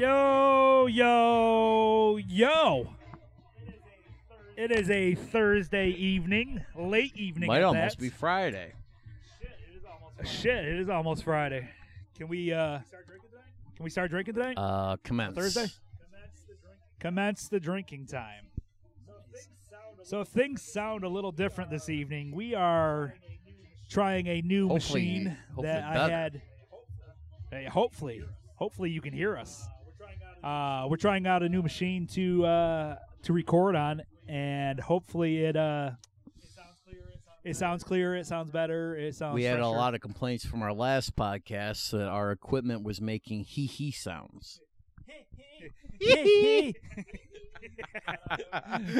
Yo, yo, yo. It is a Thursday evening, late evening. Might almost be Friday. Shit, it is almost Friday. Can we start drinking today? Can we start drinking today? Commence. Thursday? Commence the drinking time. So if things sound a little different this evening, we are trying a new machine that I had. Hey, hopefully you can hear us. We're trying out a new machine to record on, and hopefully it sounds clearer, it sounds better, it sounds fresher. We had a lot of complaints from our last podcast that our equipment was making hee-hee sounds. Hee-hee!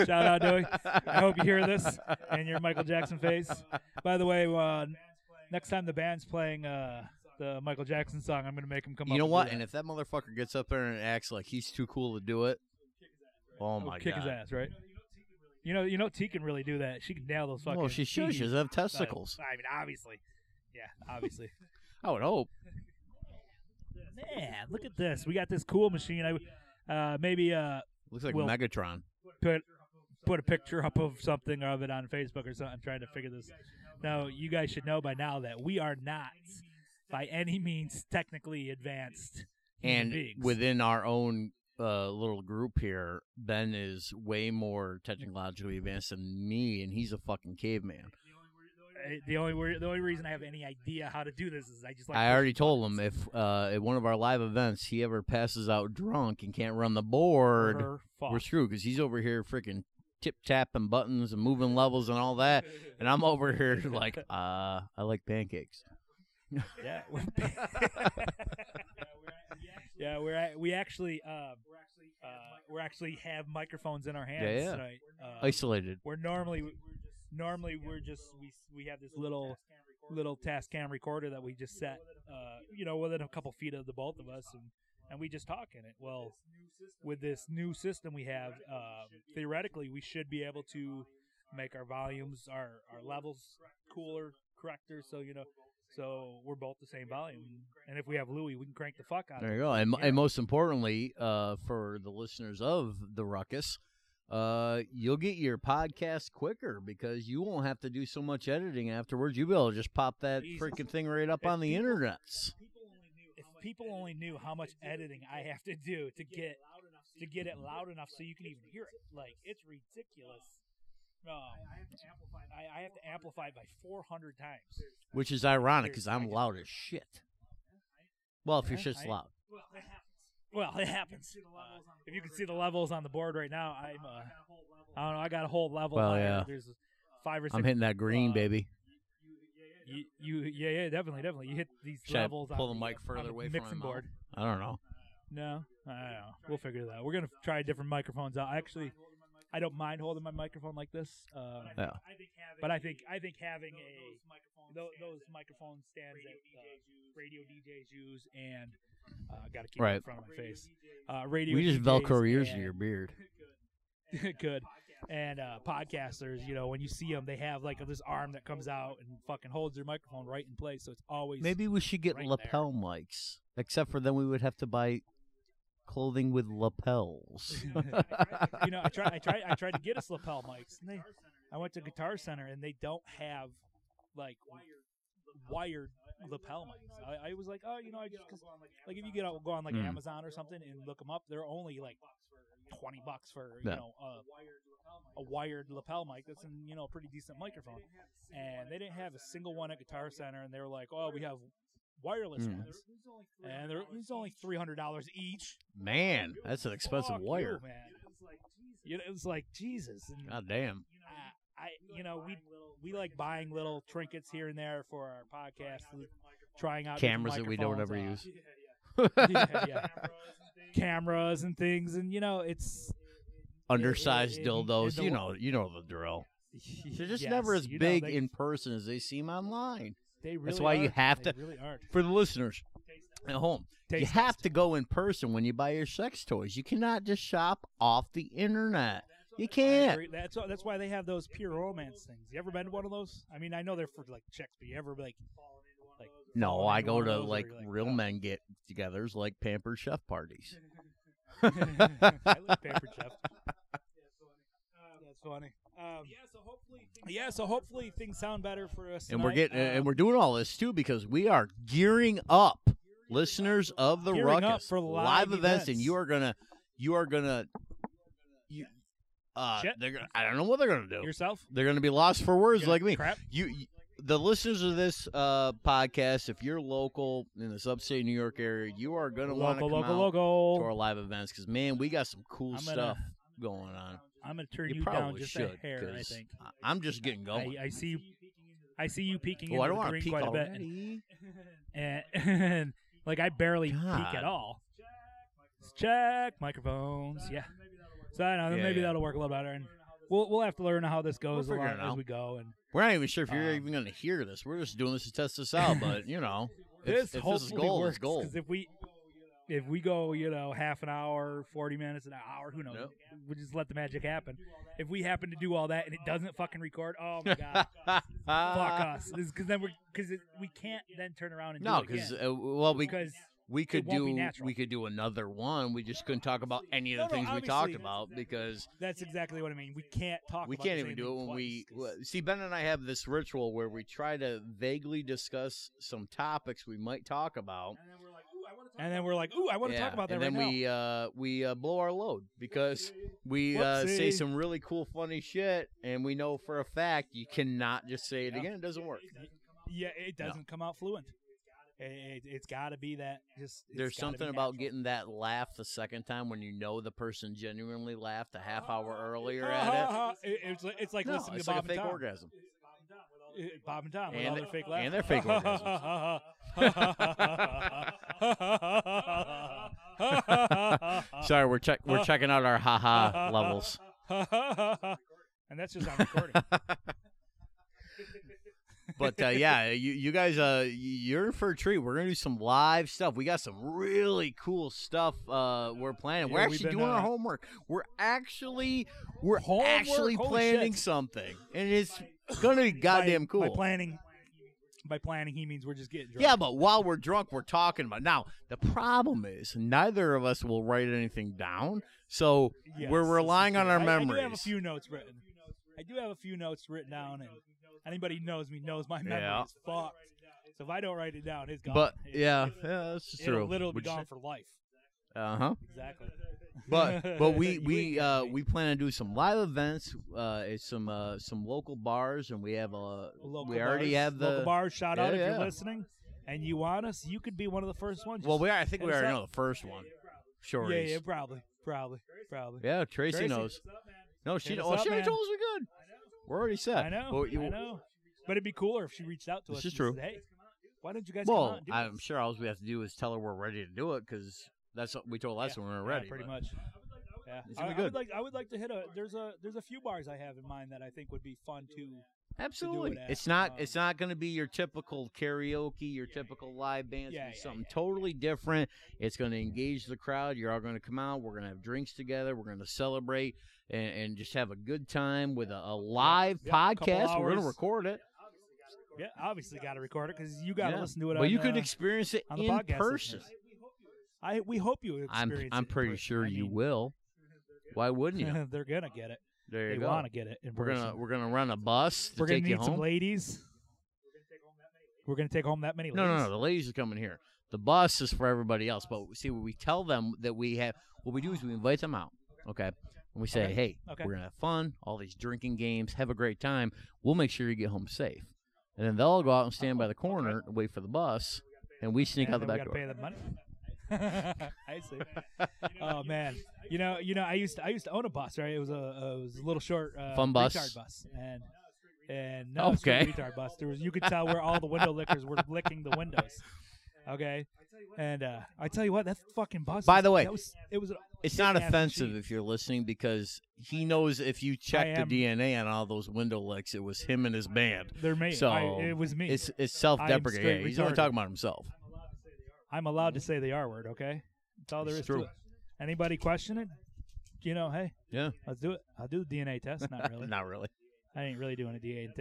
Shout out, Dewey. I hope you hear this and your Michael Jackson face. By the way, next time the band's playing the Michael Jackson song, I'm going to make him come up. You know what? And if that motherfucker gets up there and acts like he's too cool to do it, oh, my God. Kick his ass, right? You know, T can really do that. She can nail those fucking... Well, she should have testicles. I mean, obviously. Yeah, obviously. I would hope. Man, look at this. We got this cool machine. Looks like Megatron. Put a picture up of something of it on Facebook or something. I'm trying to figure this. Now, you guys should know by now that we are not, by any means, technically advanced. And within our own... little group here, Ben is way more technologically advanced than me, and he's a fucking caveman. The only reason I have any idea how to do this is I just like... I already told him if at one of our live events he ever passes out drunk and can't run the board, we're screwed, because he's over here freaking tip-tapping buttons and moving levels and all that, and I'm over here like, I like pancakes. Yeah. Yeah, we actually have microphones in our hands tonight. Isolated. We're normally we have this little Tascam recorder that we just set, within a couple feet of the both of us, and we just talk in it. Well, with this new system we have, theoretically we should be able to make our volumes, our levels cooler, correcter, so we're both the same volume, and if we have Louie, we can crank the fuck out of it. There you go, and most importantly, for the listeners of The Ruckus, you'll get your podcast quicker because you won't have to do so much editing afterwards. You'll be able to just pop that freaking thing right up on the internet. If people only knew how much editing I have to do to get it loud enough so you can even hear it, like, it's ridiculous. I have to amplify it by 400 times. Which is ironic because I'm loud as shit. Well, if your shit's loud. Well, it happens. If you can see the levels on the board right now, I don't know, I got a whole level. Well, yeah. There's 5 or 6. I'm hitting that green, baby. Yeah, definitely. You hit these levels. Should I pull the mic further away from my mouth? Board. I don't know. No, I don't know. We'll figure it out. We're going to try different microphones out. Actually... I don't mind holding my microphone like this, but I think having those microphone stands that radio DJs use, and got to keep it in front of my face. We just DJs Velcro ears in your beard. Good. And podcasters, when you see them, they have like this arm that comes out and fucking holds their microphone right in place, so it's always... Maybe we should get lapel mics, except for then we would have to buy... clothing with lapels. I tried to get us lapel mics. I went to Guitar Center and they don't have like wired lapel mics. I was like, I just like if you get out, go on like Amazon or something and look them up. They're only like $20 for a wired lapel mic. That's a pretty decent microphone. And they didn't have a single one at Guitar Center. And they were like, oh, we have wireless ones, and there's only $300 each. Man, that's an expensive wire. Man. It was like Jesus. And God damn. We like buying little trinkets here and there for our podcast, trying out cameras that we don't ever use. Yeah. Cameras and things, and it's undersized dildos. You know the drill. They're just never as big in person as they seem online. They really That's why aren't. You have to, really for the listeners at home, Taste you have to go in person when you buy your sex toys. You cannot just shop off the internet. You can't. That's why they have those pure romance things. You ever been to one of those? I mean, I know they're for like chicks, but you ever No, I go to like real men get-togethers, like Pampered Chef parties. I like Pampered Chef. That's funny. So hopefully things sound better for us. And tonight. we're doing all this too because we are gearing up, listeners of the Ruckus, for live events, and I don't know what they're gonna do. Yourself? They're gonna be lost for words like me. Crap. You the listeners of this podcast, if you're local in this upstate New York area, you are gonna want to come out to our live events because man, we got some cool stuff going on. I'm gonna turn you down just a hair. I think I'm just getting going. I see you peeking. I don't want to peek quite already. A bit. And like I barely peek at all. Check microphones. Yeah. So I don't know. Maybe that'll work a little better. And we'll have to learn how this goes a lot as we go. And we're not even sure if you're even gonna hear this. We're just doing this to test this out. But you know, if this is gold, it's gold. Because if we go, half an hour, 40 minutes, an hour, who knows? Nope. We just let the magic happen. If we happen to do all that and it doesn't fucking record, oh, my God. Fuck us. Because then we can't then turn around and do it again. Because we could do another one. We just couldn't talk about any of the things we talked about because that's exactly what I mean. We can't talk about it. We can't even do it when we see Ben and I have this ritual where we try to vaguely discuss some topics we might talk about. And then we're like, ooh, I want to talk about that right now. And then we blow our load because we say some really cool, funny shit, and we know for a fact you cannot just say it again. It doesn't work. Yeah, it doesn't come out fluent. It's got to be that. There's something about getting that laugh the second time when you know the person genuinely laughed a half hour earlier at it. It's like listening to Bob and Tom. It's like a fake orgasm. Bob and Tom with all their fake laughs. And their fake orgasms. Sorry, we're checking out our ha-ha levels. And that's just on recording. But, you guys, you're in for a treat. We're going to do some live stuff. We got some really cool stuff we're planning. Yeah, we're actually doing our homework. We're actually planning something. And it's going to be goddamn cool. By planning, he means we're just getting drunk. Yeah, but while we're drunk, we're talking about it. Now, the problem is neither of us will write anything down, so we're relying on our memories. I do have a few notes written. Down, and anybody who knows me knows my memory is fucked. So if I don't write it down, it's gone. But, that's true. It'll literally be gone for life. Uh-huh. Exactly. But we plan to do some live events at some local bars, and we have local bars. Shout out if you're listening and you want us, you could be one of the first ones. Well, I think we already know the first one. Sure. Yeah, probably. Yeah, Tracy knows. No, she knows. She told us we're good. We're already set. I know. But it'd be cooler if she reached out to us. This is true. Said, hey, why don't you guys? Well, come on, I'm sure all we have to do is tell her we're ready to do it because. That's what we told last time we were ready. Pretty much. Yeah. It's gonna be good. I would like to hit a. There's a few bars I have in mind that I think would be fun to. Absolutely. To do it at. It's not going to be your typical karaoke, your typical live bands. It's going to be something totally different. It's going to engage the crowd. You're all going to come out. We're going to have drinks together. We're going to celebrate and just have a good time with a live podcast. We're going to record it. Yeah, obviously got to record it because you got to listen to it. But you could experience it in person. We hope you experience it. I'm pretty sure you will. Why wouldn't you? They're gonna get it. There you go. They want to get it. We're gonna run a bus. We're gonna need some ladies. We're gonna take home that many ladies. No. The ladies are coming here. The bus is for everybody else. But see, we tell them that we have. What we do is we invite them out. Okay. And we say, hey, we're gonna have fun. All these drinking games. Have a great time. We'll make sure you get home safe. And then they'll go out and stand by the corner and wait for the bus. And we sneak out the back door. Pay the money. I see. Oh man, I used to own a bus, right? It was a little short fun bus, retard bus, and no, okay, it was a retard bus. There was you could tell where all the window lickers were licking the windows. Okay, and I tell you what, that fucking bus. By the way, it's not offensive if you're listening because he knows if you check the DNA on all those window licks, it was him and his band. They're me. So it was me. It's self-deprecating. He's only talking about himself. I'm allowed to say the R word, okay? That's all there is to it. Anybody question it? Hey, let's do it. I'll do the DNA test. Not really. Not really. I ain't really doing a DNA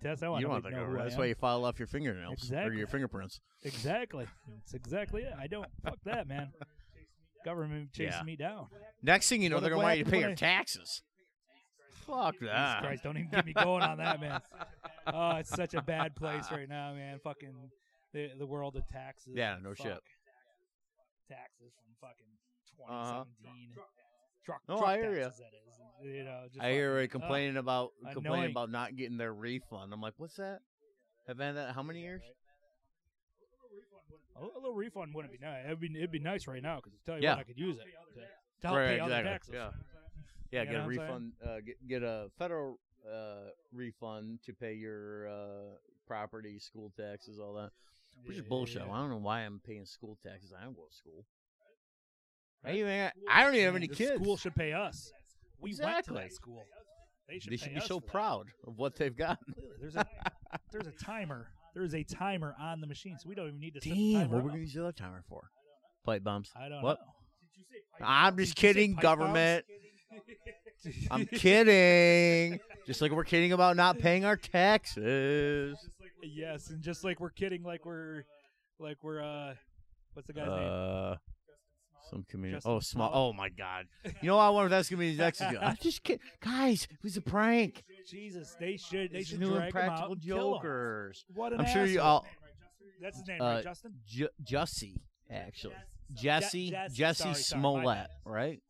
test. I want to know who I am. That's why you file off your fingernails or your fingerprints. Exactly. That's exactly it. I don't. Fuck that, man. government chasing me down. Next thing you know, they're going to want you to pay your taxes. Fuck that. Jesus Christ, don't even get me going on that, man. Oh, it's such a bad place right now, man. Fucking the world of taxes. Yeah, no shit. Taxes from fucking 2017. Truck I hear taxes, you. That is. You know, just I hear her complaining about not getting their refund. I'm like, what's that? Have been that how many years? Right. A little refund wouldn't be nice. It'd be nice right now because I tell you what, I could use it to help pay other taxes. Yeah, get a refund. Get a federal refund to pay your property, school taxes, all that. Which is bullshit. Yeah. I don't know why I'm paying school taxes. I don't go to school. I don't even have any kids. School should pay us. We went to that school. They should be so proud of what they've got. There's a timer. There's a timer on the machine, so we don't even need to set the timer. Damn, what are we going to use the other timer for? Plate bombs. I don't know. Did you say pipe I'm just kidding, government. I'm kidding. Just like we're kidding about not paying our taxes. Yes, and just like we're kidding, like we're what's the guy's name? Some comedian. Oh, Small. Oh, my God. You know, I wonder if that's going to be his next. I'm just kidding. Guys, it was a prank. Jesus, they should drag him out and jokers. Kill him. What an I'm sure asshole. You all. That's his name, right, Justin? Jussie, actually. Jussie Smollett, right?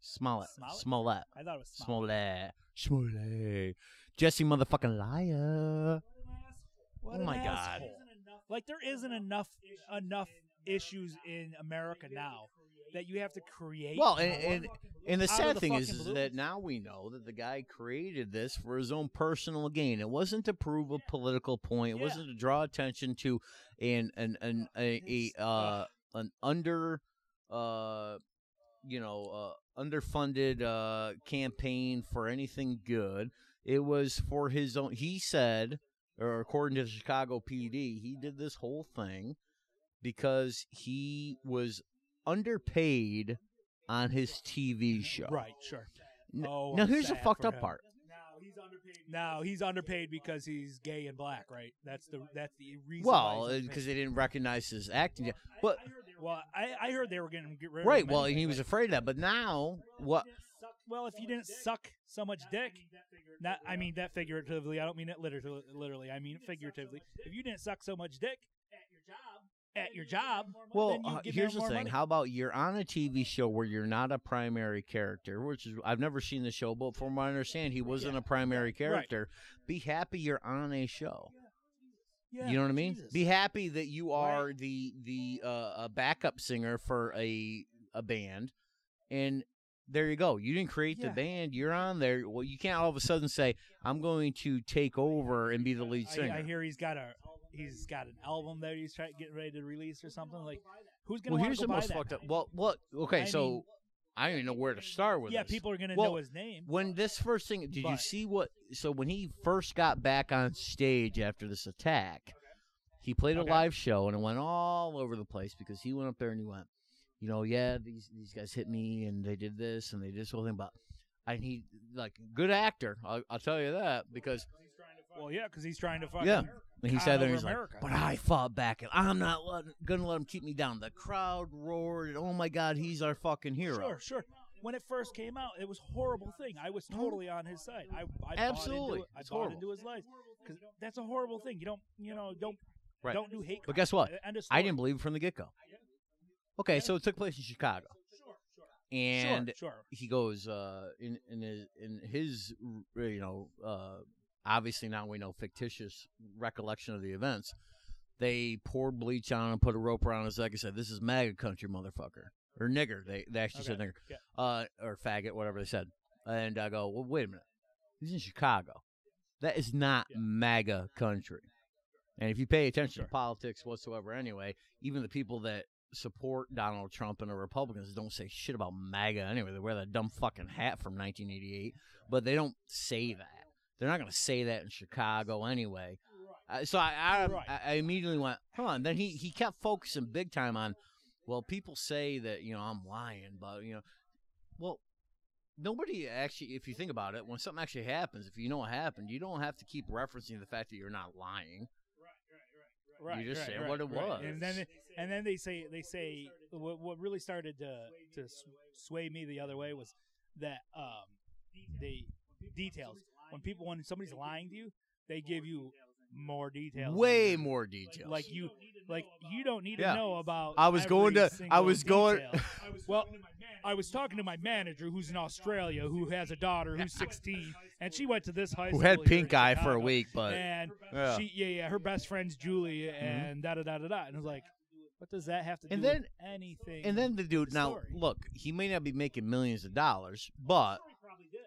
Smollett. I thought it was Smollett. Jussie motherfucking liar. What oh, my asshole. God. Like, there isn't enough issues in America now that you have to create. Well, and the sad thing is that now we know that the guy created this for his own personal gain. It wasn't to prove a political point. It wasn't to draw attention to an underfunded campaign for anything good. It was for his own. He said, or according to the Chicago PD, he did this whole thing because he was underpaid on his TV show. Right, sure. Now, here's the fucked up part. Now, he's underpaid because he's gay and black, right? That's the reason. Well, because they didn't recognize his acting. But I heard they were going to get rid of him. Right, well, he was afraid of that. But now, what? Well, if you didn't suck so much dick, I mean that figuratively. I don't mean it literally. I mean it figuratively. If you didn't suck so much dick at your job. Well, here's the thing. Money. How about you're on a TV show where you're not a primary character, which is I've never seen the show, but from what I understand, he wasn't a primary character. Right. Be happy you're on a show. Yeah, you know what I mean? Jesus. Be happy that you are the backup singer for a band, and there you go. You didn't create the band. You're on there. Well, you can't all of a sudden say, I'm going to take over and be the lead singer. I hear he's got an album that he's getting ready to release or something. Like, who's going to want to buy that? Well, here's the most fucked up. Well, look. Okay, I don't even know where to start with this. Yeah, people are going to know his name. When this first thing, you see what? So when he first got back on stage after this attack, he played a live show, and it went all over the place because he went up there and he went, you know, these guys hit me, and they did this, and they did this whole thing. But I need, like, good actor. I'll tell you that because. Well, yeah, because he's trying to fight. Yeah, and he sat there and he's America. Like, but I fought back, and I'm not going to let him keep me down. The crowd roared, and oh, my God, he's our fucking hero. Sure. When it first came out, it was a horrible thing. I was totally on his side. I absolutely. I bought into his lies. Because that's a horrible thing. Don't do hate crime. But guess what? I didn't believe it from the get-go. Okay, so it took place in Chicago, and he goes in his you know obviously now we know fictitious recollection of the events. They poured bleach on him and put a rope around his neck and said, "This is MAGA country, motherfucker," or nigger. They actually said nigger or faggot, whatever they said. And I go, well, wait a minute, he's in Chicago. That is not MAGA country. And if you pay attention to politics whatsoever, anyway, even the people that support Donald Trump and the Republicans don't say shit about MAGA anyway. They wear that dumb fucking hat from 1988, but they don't say that. They're not going to say that in Chicago anyway. So I immediately went, huh? And then he kept focusing big time on, well, people say that, you know, I'm lying, but, you know, well, nobody actually, if you think about it, when something actually happens, if you know what happened, you don't have to keep referencing the fact that you're not lying. Right. You just say what it was. And then they say what really started to sway me the other way was that the details. When somebody's lying to you, they give you more details. Way more details. Like you don't need to know about. I was talking to my manager who's in Australia, who has a daughter who's 16, and she went to this high school. Who had pink eye for a week, but her best friend's Julie, and da da da da da, and I was like, what does that have to do with anything? And then the dude, now look, he may not be making millions of dollars, but.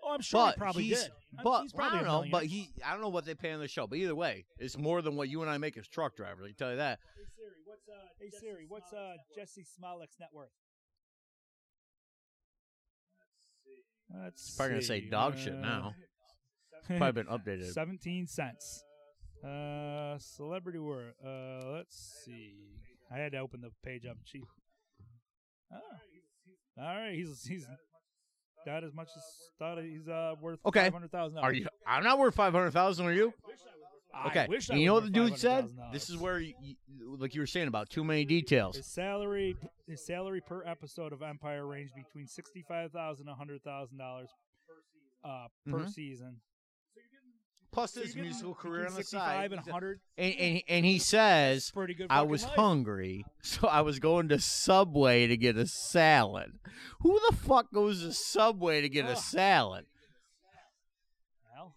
Oh, I'm sure he probably did. I don't know what they pay on the show, but either way, it's more than what you and I make as truck drivers. I can tell you that. Hey Siri, what's Jussie Smollett's net worth? Let's see. Probably gonna say dog shit now. Probably been updated. 17 cents. Celebrity word. Let's see. I had to open the page up cheap. Oh. All right, he's not as much as thought he's worth. Okay. 500,000. Are you? I'm not worth 500,000. Are you? Okay. You know what the dude said? This is where, like you were saying about too many details. His salary per episode of Empire ranged between $65,000 and $100,000 per season. Plus his musical career on the side. And he says, I was hungry, so I was going to Subway to get a salad. Who the fuck goes to Subway to get a salad? Well,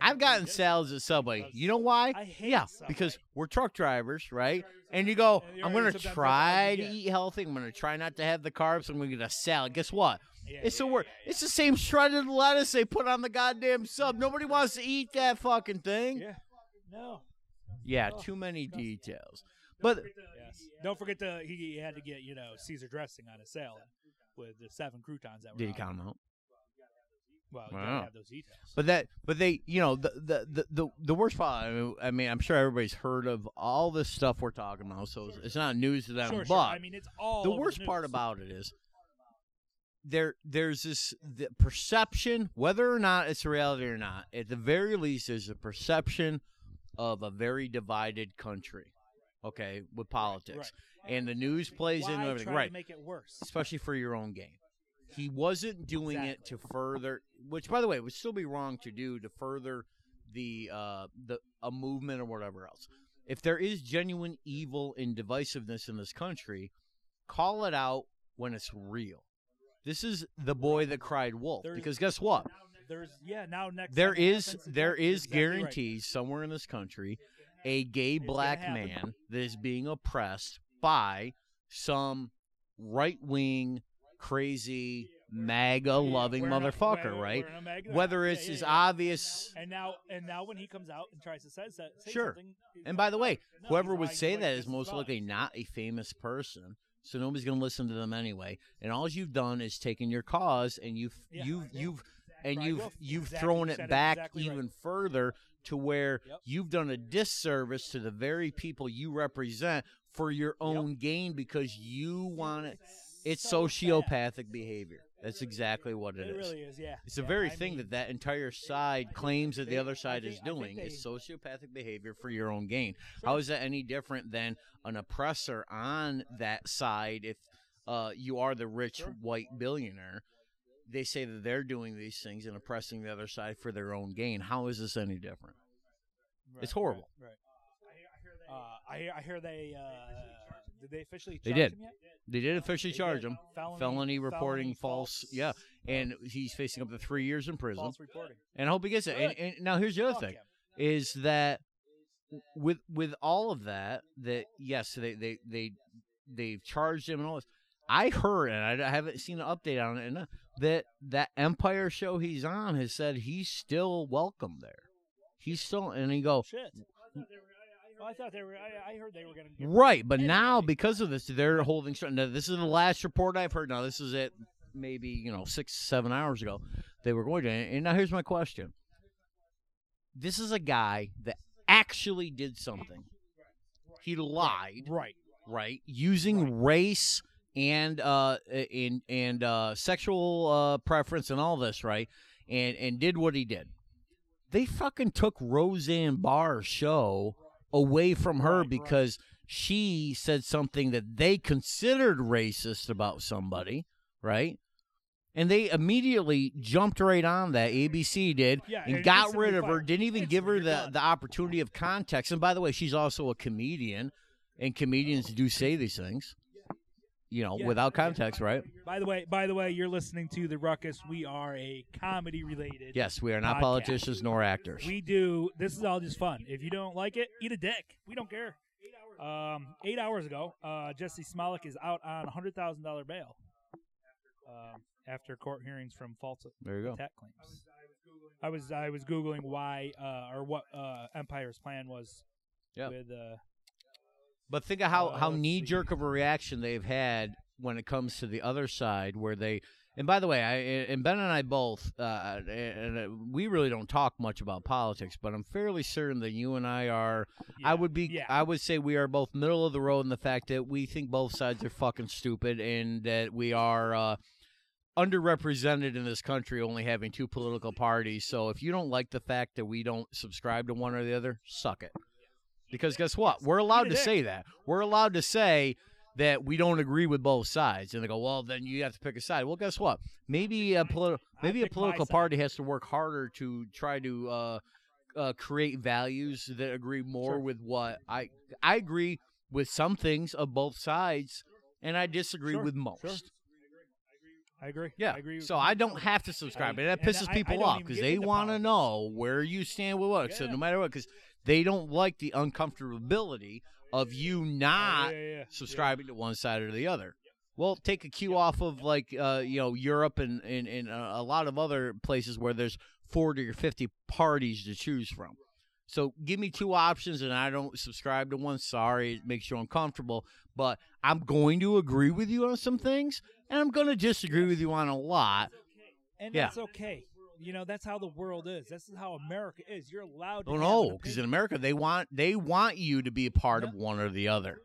I've gotten salads at Subway. You know why? I hate Subway. Because we're truck drivers, right? And you go, I'm going to try to eat healthy. I'm going to try not to have the carbs. I'm going to get a salad. Guess what? It's the same shredded lettuce they put on the goddamn sub. Nobody wants to eat that fucking thing. Yeah. No. Yeah, too many details. But don't forget he had to get, Caesar dressing on his salad with the 7 croutons that were. Did he count them out? Well, you gotta have those details. But they, the worst part. I mean, I'm sure everybody's heard of all this stuff we're talking about, so it's not news to them. Sure. I mean, it's all the worst part about it is. There's this perception, whether or not it's reality or not, at the very least, there's a perception of a very divided country, okay, with politics. Right. And the news plays into everything. Right. To make it worse? Especially for your own game. He wasn't doing it to further, which, by the way, would still be wrong to do, to further a movement or whatever else. If there is genuine evil and divisiveness in this country, call it out when it's real. This is the boy that cried wolf, because guess what? There is guaranteed somewhere in this country a gay black man that is being oppressed by some right-wing, crazy, MAGA-loving motherfucker, right? Whether it's as obvious. And now when he comes out and tries to say something. Sure. And by the way, whoever would say that is most likely not a famous person. So nobody's going to listen to them anyway. And all you've done is taken your cause and you've thrown it back even further to where you've done a disservice to the very people you represent for your own gain because you want it. It's sociopathic behavior. That's exactly what it is. It really is, yeah. It's the very thing that entire side claims that the other side is doing is sociopathic behavior for your own gain. Sure. How is that any different than an oppressor on that side if you are the rich white billionaire? They say that they're doing these things and oppressing the other side for their own gain. How is this any different? Right, it's horrible. Right. I hear they did they officially charge him yet? They did officially charge him. Felony reporting false. Yeah. And he's facing up to 3 years in prison. False reporting. And I hope he gets it. And now here's the other thing is that with all of that yes, they've charged him and all this. I heard, and I haven't seen an update on it, and that Empire show he's on has said he's still welcome there. He's still, and he go. Shit. Well, I thought they were. I heard they were going to. Right, but now because of this, they're holding. Now, this is the last report I've heard. Now, this is it. Maybe 6, 7 hours ago, they were going to. And now, here's my question. This is a guy that actually did something. He lied. Right. Using race and sexual preference and all this, right? And did what he did. They fucking took Roseanne Barr's show away from her because she said something that they considered racist about somebody, right? And they immediately jumped right on that, ABC did, and got rid of her, didn't even give her the opportunity of context. And by the way, she's also a comedian, and comedians do say these things, you know, without context, right? By the way, you're listening to The Ruckus. We are a comedy-related Yes, we are not podcast. Politicians nor actors. We do. This is all just fun. If you don't like it, eat a dick. We don't care. 8 hours ago, Jussie Smollett is out on a $100,000 bail. After court hearings from false attack claims. I was Googling why or what Empire's plan was. Yeah. With, but think of how knee-jerk of a reaction they've had when it comes to the other side where they – and by the way, Ben and I both we really don't talk much about politics, but I'm fairly certain that you and I are I would say we are both middle of the road in the fact that we think both sides are fucking stupid and that we are underrepresented in this country, only having two political parties. So if you don't like the fact that we don't subscribe to one or the other, suck it. Because guess what? We're allowed to say that. We're allowed to say that we don't agree with both sides. And they go, well, then you have to pick a side. Well, guess what? Maybe a political party has to work harder to try to create values that agree more with what I agree with some things of both sides, and I disagree with most. Sure. I agree. Yeah. I agree. So I don't have to subscribe. And that pisses people off because they want to know where you stand with what. Yeah. So no matter what, because they don't like the uncomfortability of you not subscribing to one side or the other. Well, take a cue off of like, Europe and a lot of other places where there's 40 or 50 parties to choose from. So give me two options and I don't subscribe to one. Sorry, it makes you uncomfortable. But I'm going to agree with you on some things. And I'm going to disagree with you on a lot. And that's okay. You know, that's how the world is. This is how America is. You're allowed to because in America, they want you to be a part of one or the other.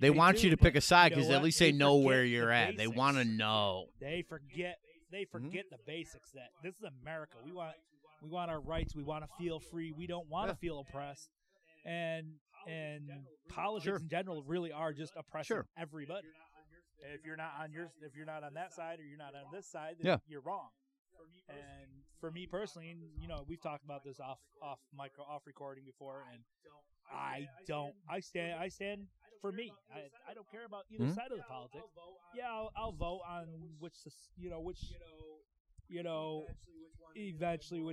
They want you to pick a side because at least they know where you're at. Basics. They want to know. They forget the basics that this is America. We want our rights. We want to feel free. We don't want to feel oppressed. And politics in general really are just oppressing everybody. If you're not on that side or you're not on this side, then you're wrong. And for me personally, you know, we've talked about this off recording before, and I stand for me. I don't care about either side of the politics. Yeah, I'll vote on which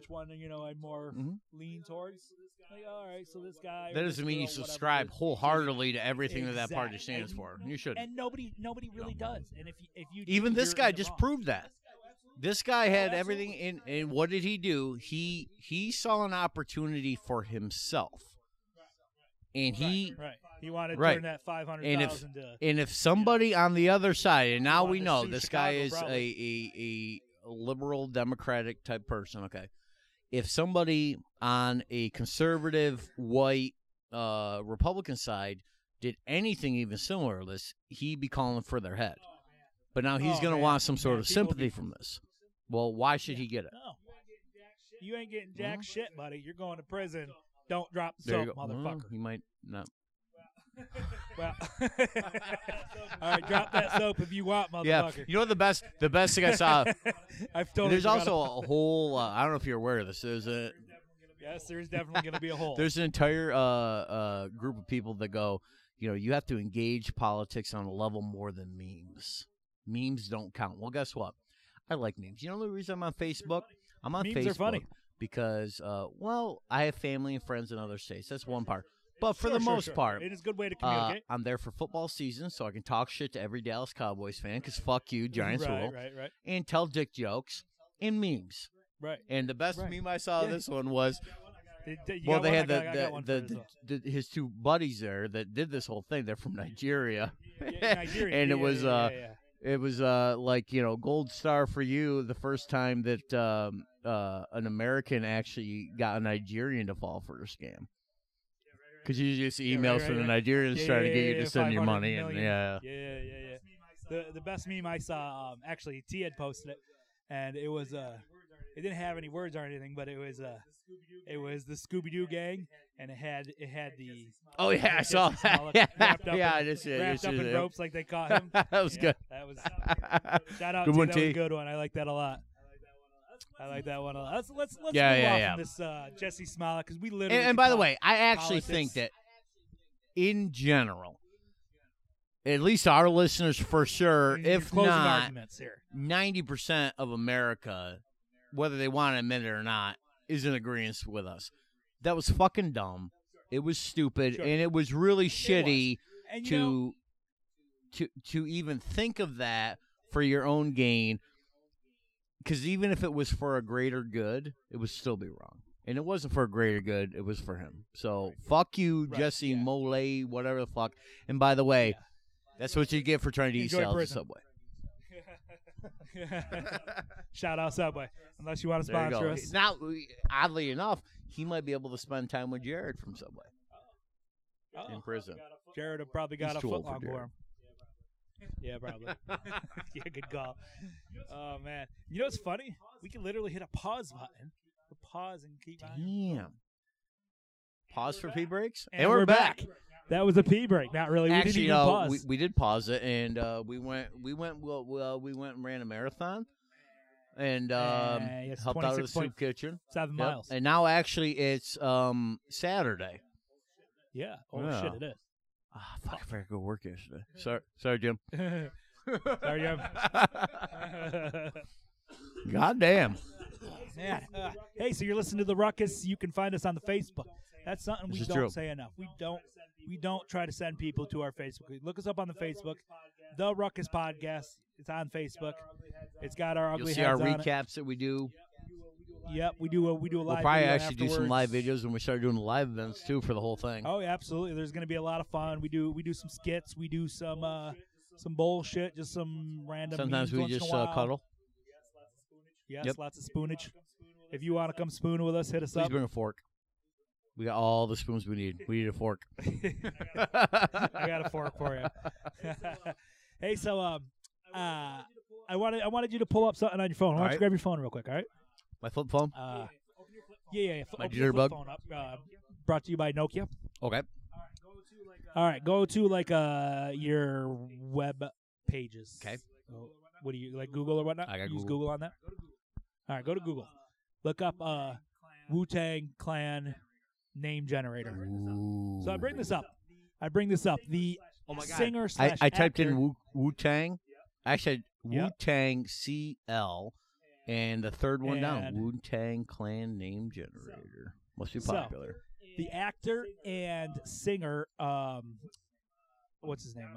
one I'm more lean towards. Like, all right, so this guy. That doesn't mean you subscribe wholeheartedly to everything that party stands for. You shouldn't. And nobody really does. And if you even this guy just proved that. This guy had everything in. And what did he do? He saw an opportunity for himself. And he wanted to turn that $500,000 to. And if somebody on the other side, and now we know this guy is a liberal democratic type person, okay, if somebody on a conservative white Republican side did anything even similar to this, he'd be calling for their head. But now he's going to want some sort of sympathy from this. Well, why should he get it? No. You ain't getting jack shit, buddy. You're going to prison. Don't drop the soap, motherfucker. You might not. Well, all right, drop that soap if you want, motherfucker. Yeah. You know what the best thing I saw? There's also a whole, I don't know if you're aware of this. There's definitely going to be a hole. There's an entire group of people that go, you know, you have to engage politics on a level more than memes. Memes don't count. Well, guess what? I like memes. You know the reason I'm on Facebook? I'm on memes Facebook are funny. Because, I have family and friends in other states. That's one part. But for the most part, it is a good way to communicate. I'm there for football season, so I can talk shit to every Dallas Cowboys fan because fuck you, Giants rule, right. And tell dick jokes and memes. Right. And the best meme I saw of this one was, they had his two buddies there that did this whole thing. They're from Nigeria, and it was like, you know, gold star for you the first time that an American actually got a Nigerian to fall for a scam. Because you just emails from the Nigerians trying to get you to send your money. And, The best meme I saw, actually, T had posted it, and it was It didn't have any words or anything, but it was the Scooby-Doo gang, and it had the oh yeah, I saw that. Yeah, I just wrapped up in ropes like they caught him. That was good. That was shout out. Good one, T. Good one. I like that a lot. I like that one a lot. Let's move off this Jussie Smollett, because we literally and by the way, I actually think that in general, at least our listeners for sure, if not 90% of America, whether they want to admit it or not, is in agreement with us. That was fucking dumb. It was stupid, and it was really shitty to even think of that for your own gain. Because even if it was for a greater good, it would still be wrong. And it wasn't for a greater good. It was for him. So fuck you, Jussie Smollett, whatever the fuck. And by the way, that's what you get for trying to eat salads at Subway. Shout out Subway, unless you want to sponsor us. Now, oddly enough, he might be able to spend time with Jared from Subway in prison. Jared have probably got a footlong for him. Yeah, probably. Yeah, good call. Oh, man. You know what's funny? We can literally hit a pause button. Pause and keep on. Damn. Pause for pee breaks? And we're back. That was a pee break. Not really. We actually didn't even pause. We did pause it, and we went and ran a marathon, and helped out of the soup kitchen. 7 miles. And now actually it's Saturday. Yeah. Oh shit, it is. Ah, fuck! I forgot to go work yesterday. Sorry, Jim. Sorry, Jim. Goddamn. Man. Hey, so you're listening to The Rukkus. You can find us on the Facebook. That's something we don't say enough. We don't try to send people to our Facebook. Look us up on the Facebook, The Rukkus Podcast. It's on Facebook. It's got our ugly heads on it. You'll see our recaps that we do. Yep, we do a live video. We'll probably actually do some live videos when we start doing live events too for the whole thing. Oh, yeah, absolutely. There's going to be a lot of fun. We do some skits. We do some bullshit, just some random. Sometimes we just cuddle. Yes, lots of spoonage. If you want to come spoon with us, hit us up. Please bring a fork. We got all the spoons we need. We need a fork. I got a fork for you. Hey, so I wanted you to pull up something on your phone. Why don't you grab your phone real quick, all right? My flip phone? Yeah. My jitterbug? Phone up, brought to you by Nokia. Okay. All right, go to like your web pages. Okay. So, what do you, like Google or whatnot? I got Google. Use Google on that? All right, go to Google. Look up Wu-Tang Clan name generator. Ooh. So I bring this up. The singer slash actor. I typed in Wu-Tang. I said Wu-Tang CL, and the third one down, Wu-Tang Clan name generator. Must be popular. So, the actor and singer, what's his name?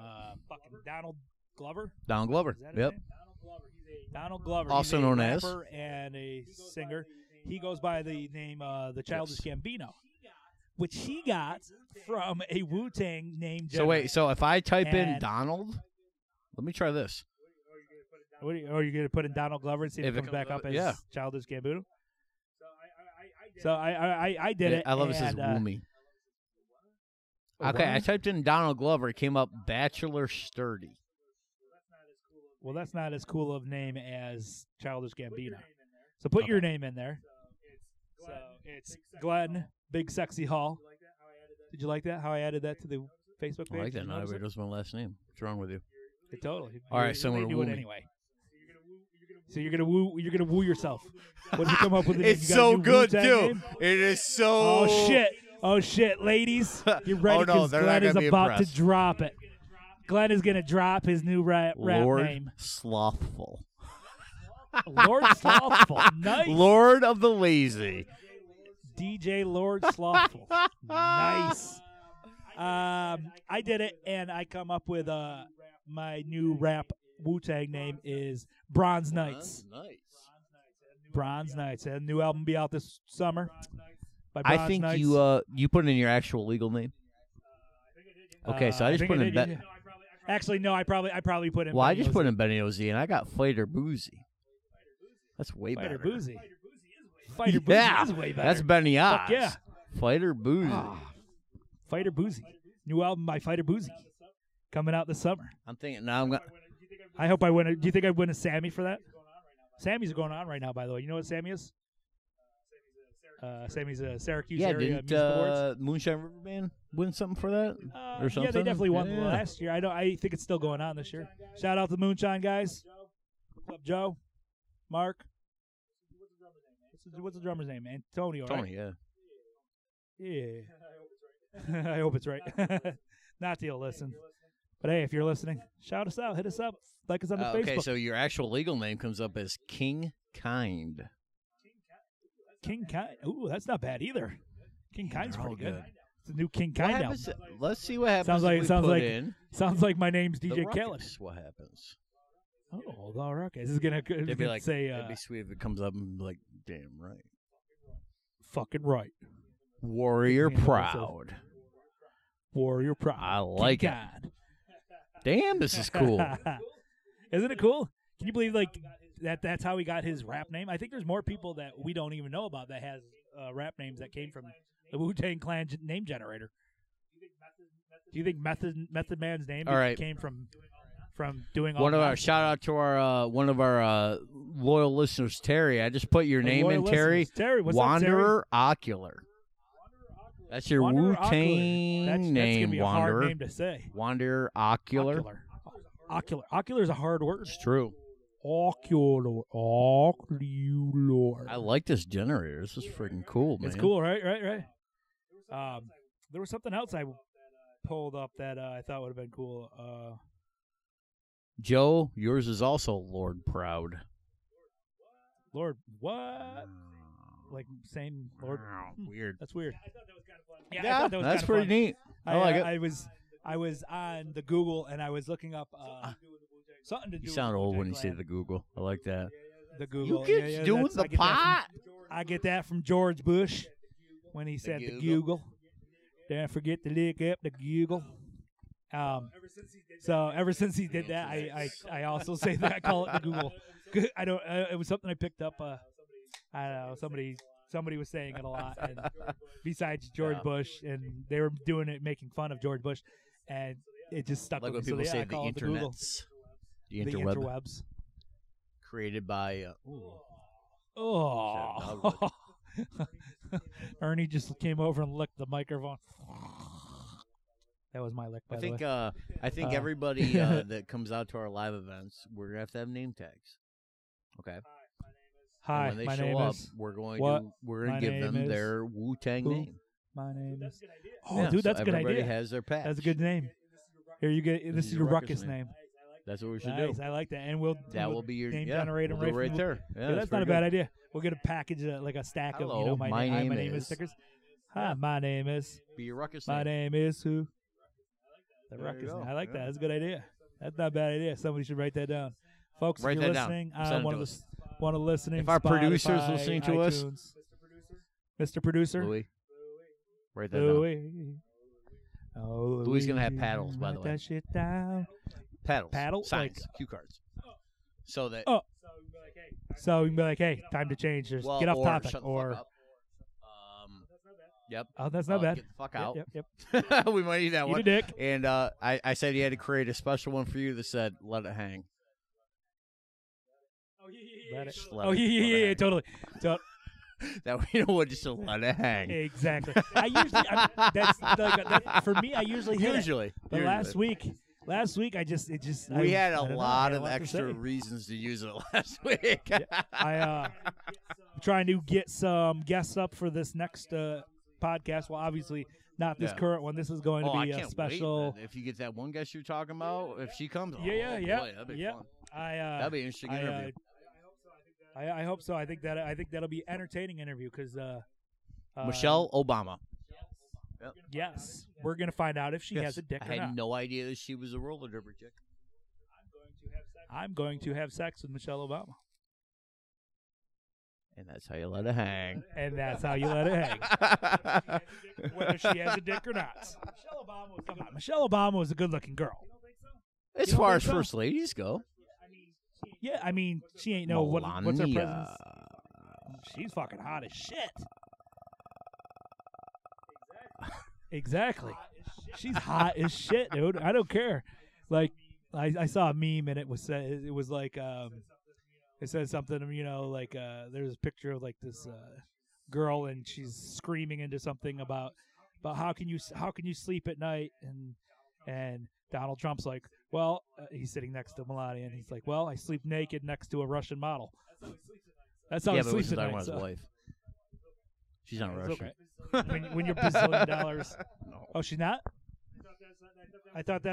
Fucking Donald Glover. Yep. Donald Glover. Also he's a known rapper as and a singer. He goes by the name the Childish Gambino, which he got from a Wu-Tang name generator. So wait, so if I type in Donald, let me try this. What are you going to put in Donald Glover and see if it comes back up as Childish Gambino? So I did it. I love this as Woomy. Okay, I typed in Donald Glover. It came up Bachelor Sturdy. Well, that's not as cool of name as Childish Gambino. So put your name in there. So it's Glenn, Big Sexy Hall. Did you like that? How I added that to the Facebook page? I like that. Not everybody knows my last name. What's wrong with you? Totally. All right, someone do it anyway. So you're gonna woo yourself. What did you come up with? It's so good too. It is so. Oh shit, ladies, get ready because Glenn is about to drop it. Glenn is going to drop his new rap Lord name. Slothful. Lord Slothful. Nice. Lord of the Lazy. DJ Lord Slothful. Nice. I did it, and I come up with my new rap Wu-Tang name is Bronze Knights. Bronze Knights. A new album be out this summer. By Bronze Knights. You put in your actual legal name. Okay, so I just put in that. Actually, no, I probably put in. Well, I just put in Benny O.Z., and I got Fighter Boozy. That's way better. Fighter Boozy is way better. That's Benny Oz. Fuck yeah. Fighter Boozy. Fighter Boozy. New album by Fighter Boozy. Coming out this summer. I'm thinking, now I'm going to. I hope I win. Do you think I'd win a Sammy for that? Sammy's going on right now, by the way. You know what Sammy is? Sammy's a Syracuse area music awards. Moonshine River Band win something for that or something? Yeah, they definitely won last year. I think it's still going on this year. Shout out to the Moonshine guys. What's up, Joe? Mark? What's the drummer's name, man? Tony, right? Yeah. I hope it's right. Not that you'll listen. But hey, if you're listening, shout us out. Hit us up. Like us on Facebook. Okay, so your actual legal name comes up as King Kind. King Kind. Ooh, that's not bad either. King Kind's pretty good. It's a new King Kind album. Let's see what happens. Sounds like my name's DJ Khaled. What happens? Oh, the Ruckus. This is gonna be like, say. It'd be sweet if it comes up and be like, damn right, fucking right. Warrior proud. Warrior proud. I like it. Damn, this is cool. Isn't it cool? Can you believe like that's how he got his rap name? I think there's more people that we don't even know about that has rap names that came from the Wu-Tang Clan name generator. Do you think Method Man's name came from doing all one of our things? Shout out to our one of our loyal listeners, Terry. I just put your name in, Terry. Terry, what's Wanderer up, Terry? Ocular. That's your Wu-Tang name, that's gonna be a hard name to say. Wanderer Ocular. Ocular is a hard word. It's true. Ocular. I like this generator. This is freaking cool, man. It's cool, right? There was something else I pulled up that I thought would have been cool. Joe, yours is also Lord Proud. Lord what? Like same Lord. Weird. That's weird. Yeah, I thought that was kind of fun. That's pretty neat. I like it. I was on the Google and I was looking up something to do. You sound old when you say the Google. I like that. The Google. You get doing the pot. I get that from George Bush when he said the Google. Don't forget to lick up the Google. Ever since he did that, I also say that I call it the Google. I don't. It was something I picked up. I don't know, somebody was saying it a lot, and besides George Bush, and they were doing it, making fun of George Bush, and it just stuck with me. Like when people say the interwebs. Created by... Ernie just came over and licked the microphone. That was my lick, by the way. I think everybody that comes out to our live events, we're going to have name tags. Okay. Hi, my name is. We're going to give them their Wu-Tang name. My name is. Oh, yeah, dude, that's a good idea. Everybody has their patch. That's a good name. Here you get. This is your Ruckus name. That's what we should do. I like that, and we'll will be your name generator right there. Yeah, that's not a bad idea. We'll get a package like a stack of my name is stickers. Hi, my name is. Be your Ruckus name. My name is who? The Ruckus name. I like that. That's a good idea. That's not a bad idea. Somebody should write that down, folks. If you're listening, If our producer's listening to iTunes. Us, Mr. Producer, Louis, write that down. Louis gonna have paddles, by the way. That shit down. Paddles, signs, like, cue cards, so that. Oh. So we can be like, hey, time to change. Just get off topic, or. Yep. Oh, that's not bad. Get the fuck out. Yep. We might need that one. Eat a dick. And I said he had to create a special one for you that said, "Let it hang." Yeah, totally. That we don't want just to let it hang. Exactly. For me. I usually hit it. But last week it just. We had a lot of extra reasons to use it last week. Yeah, I'm trying to get some guests up for this next podcast. Well, obviously not this current one. This is going to be a special. Wait, if you get that one guest you're talking about, if she comes, boy, that'd be fun. That'd be an interesting interview. I hope so. I think that'll be an entertaining interview because Michelle Obama. Yep. Yes, we're gonna find out if she has a dick or not. I had no idea that she was a roller derby chick. I'm going to have sex with Michelle Obama. And that's how you let it hang. Whether she has a dick or not. Michelle Obama was a good-looking girl. As far as first ladies go. Yeah, I mean, she ain't know what's her presence. She's fucking hot as shit. Exactly. She's hot as shit, dude. I don't care. Like, I saw a meme and it was like It says something, you know, like there's a picture of like this girl and she's screaming into something about how can you sleep at night, and Donald Trump's like, well, he's sitting next to Melania and he's like, well, I sleep naked next to a Russian model. That's how he sleeps at night. Yeah, but we're talking about his wife. She's not Russian. Okay. when you're $1 billion. No. Oh, she's not? I thought that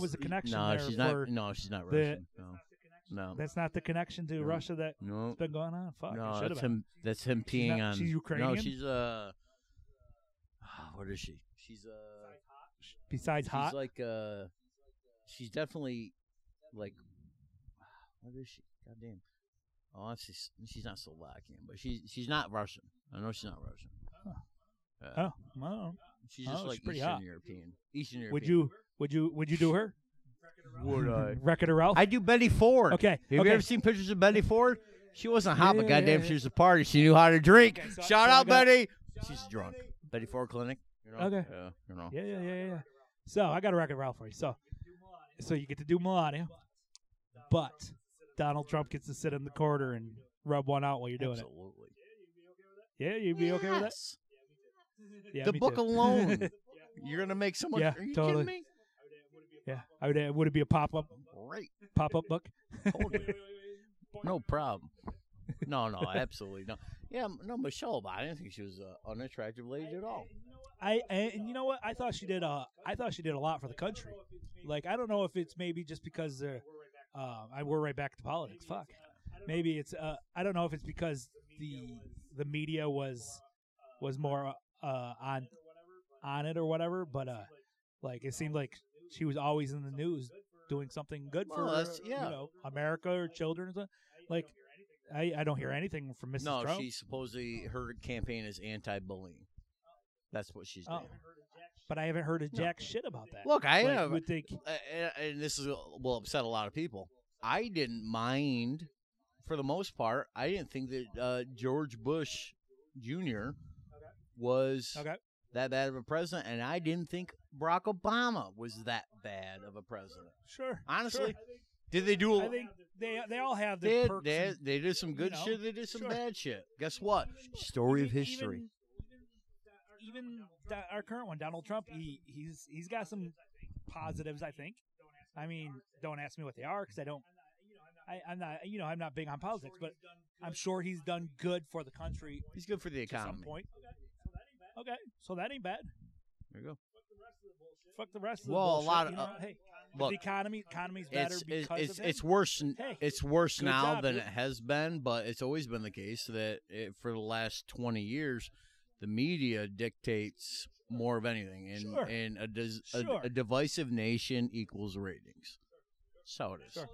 was the connection. No, she's not. No, she's not Russian. No, that's not the connection to Russia that has been going on. Fuck, no, that's him. That's him peeing on. She's Ukrainian. No, she's what is she? She's besides hot. She's like she's definitely like. What is she? Goddamn. Oh, she's not Slovakian, but she's not Russian. I know she's not Russian. Huh. Oh, wow. She's just like she's pretty Eastern hot. European. Eastern European. Would you do her? Would I? Wreck-It Ralph? I do Betty Ford. Okay. Have you ever seen pictures of Betty Ford? She wasn't hot, but goddamn, she was a party. She knew how to drink. Okay, so shout out, Betty. She's drunk. Betty Ford Clinic. You know? Okay. You know. Yeah. So I got a Wreck-It Ralph for you. So you get to do Melania, but Donald Trump gets to sit in the corner and rub one out while you're doing it. Absolutely. Yeah, you'd be okay with that? Yeah, the book too. Alone, you're gonna make someone. Yeah, are you totally. Kidding me? Yeah, I would. Would it be a pop-up? Great pop-up book. Totally. No problem. No, absolutely no. Yeah, no, Michelle Obama. I didn't think she was an unattractive lady at all. You know what? I thought she did. I thought she did a lot for the country. Like, I don't know if it's maybe just because we're right back to politics. Fuck. Maybe it's. I don't know if it's because the media was more on it or whatever, but like it seemed like she was always in the news doing something good for America or children. Like I don't hear anything from Mrs. Trump. No, she supposedly her campaign is anti-bullying. That's what she's doing. But I haven't heard a jack shit about that. Look, I would think, and this will upset a lot of people. I didn't mind for the most part. I didn't think that George Bush Jr. was that bad of a president, and I didn't think Barack Obama was that bad of a president. Sure. Honestly, did they do a lot? They all have their perks. They did some good shit. They did some bad shit. Guess what? Story of history. Even our current one, Donald Trump, he's got some positives, I think. I mean, don't ask me what they are because I don't. I'm not big on politics, but I'm sure he's done good for the country. He's good for the economy. At some point. Okay, so that ain't bad. There you go. Fuck the rest of the bullshit. Well, a lot of hey, look, the economy's better because of it. It's worse. It's worse now than it has been, but it's always been the case that for the last 20 years, the media dictates more of anything, and a divisive nation equals ratings. So it is. Sure.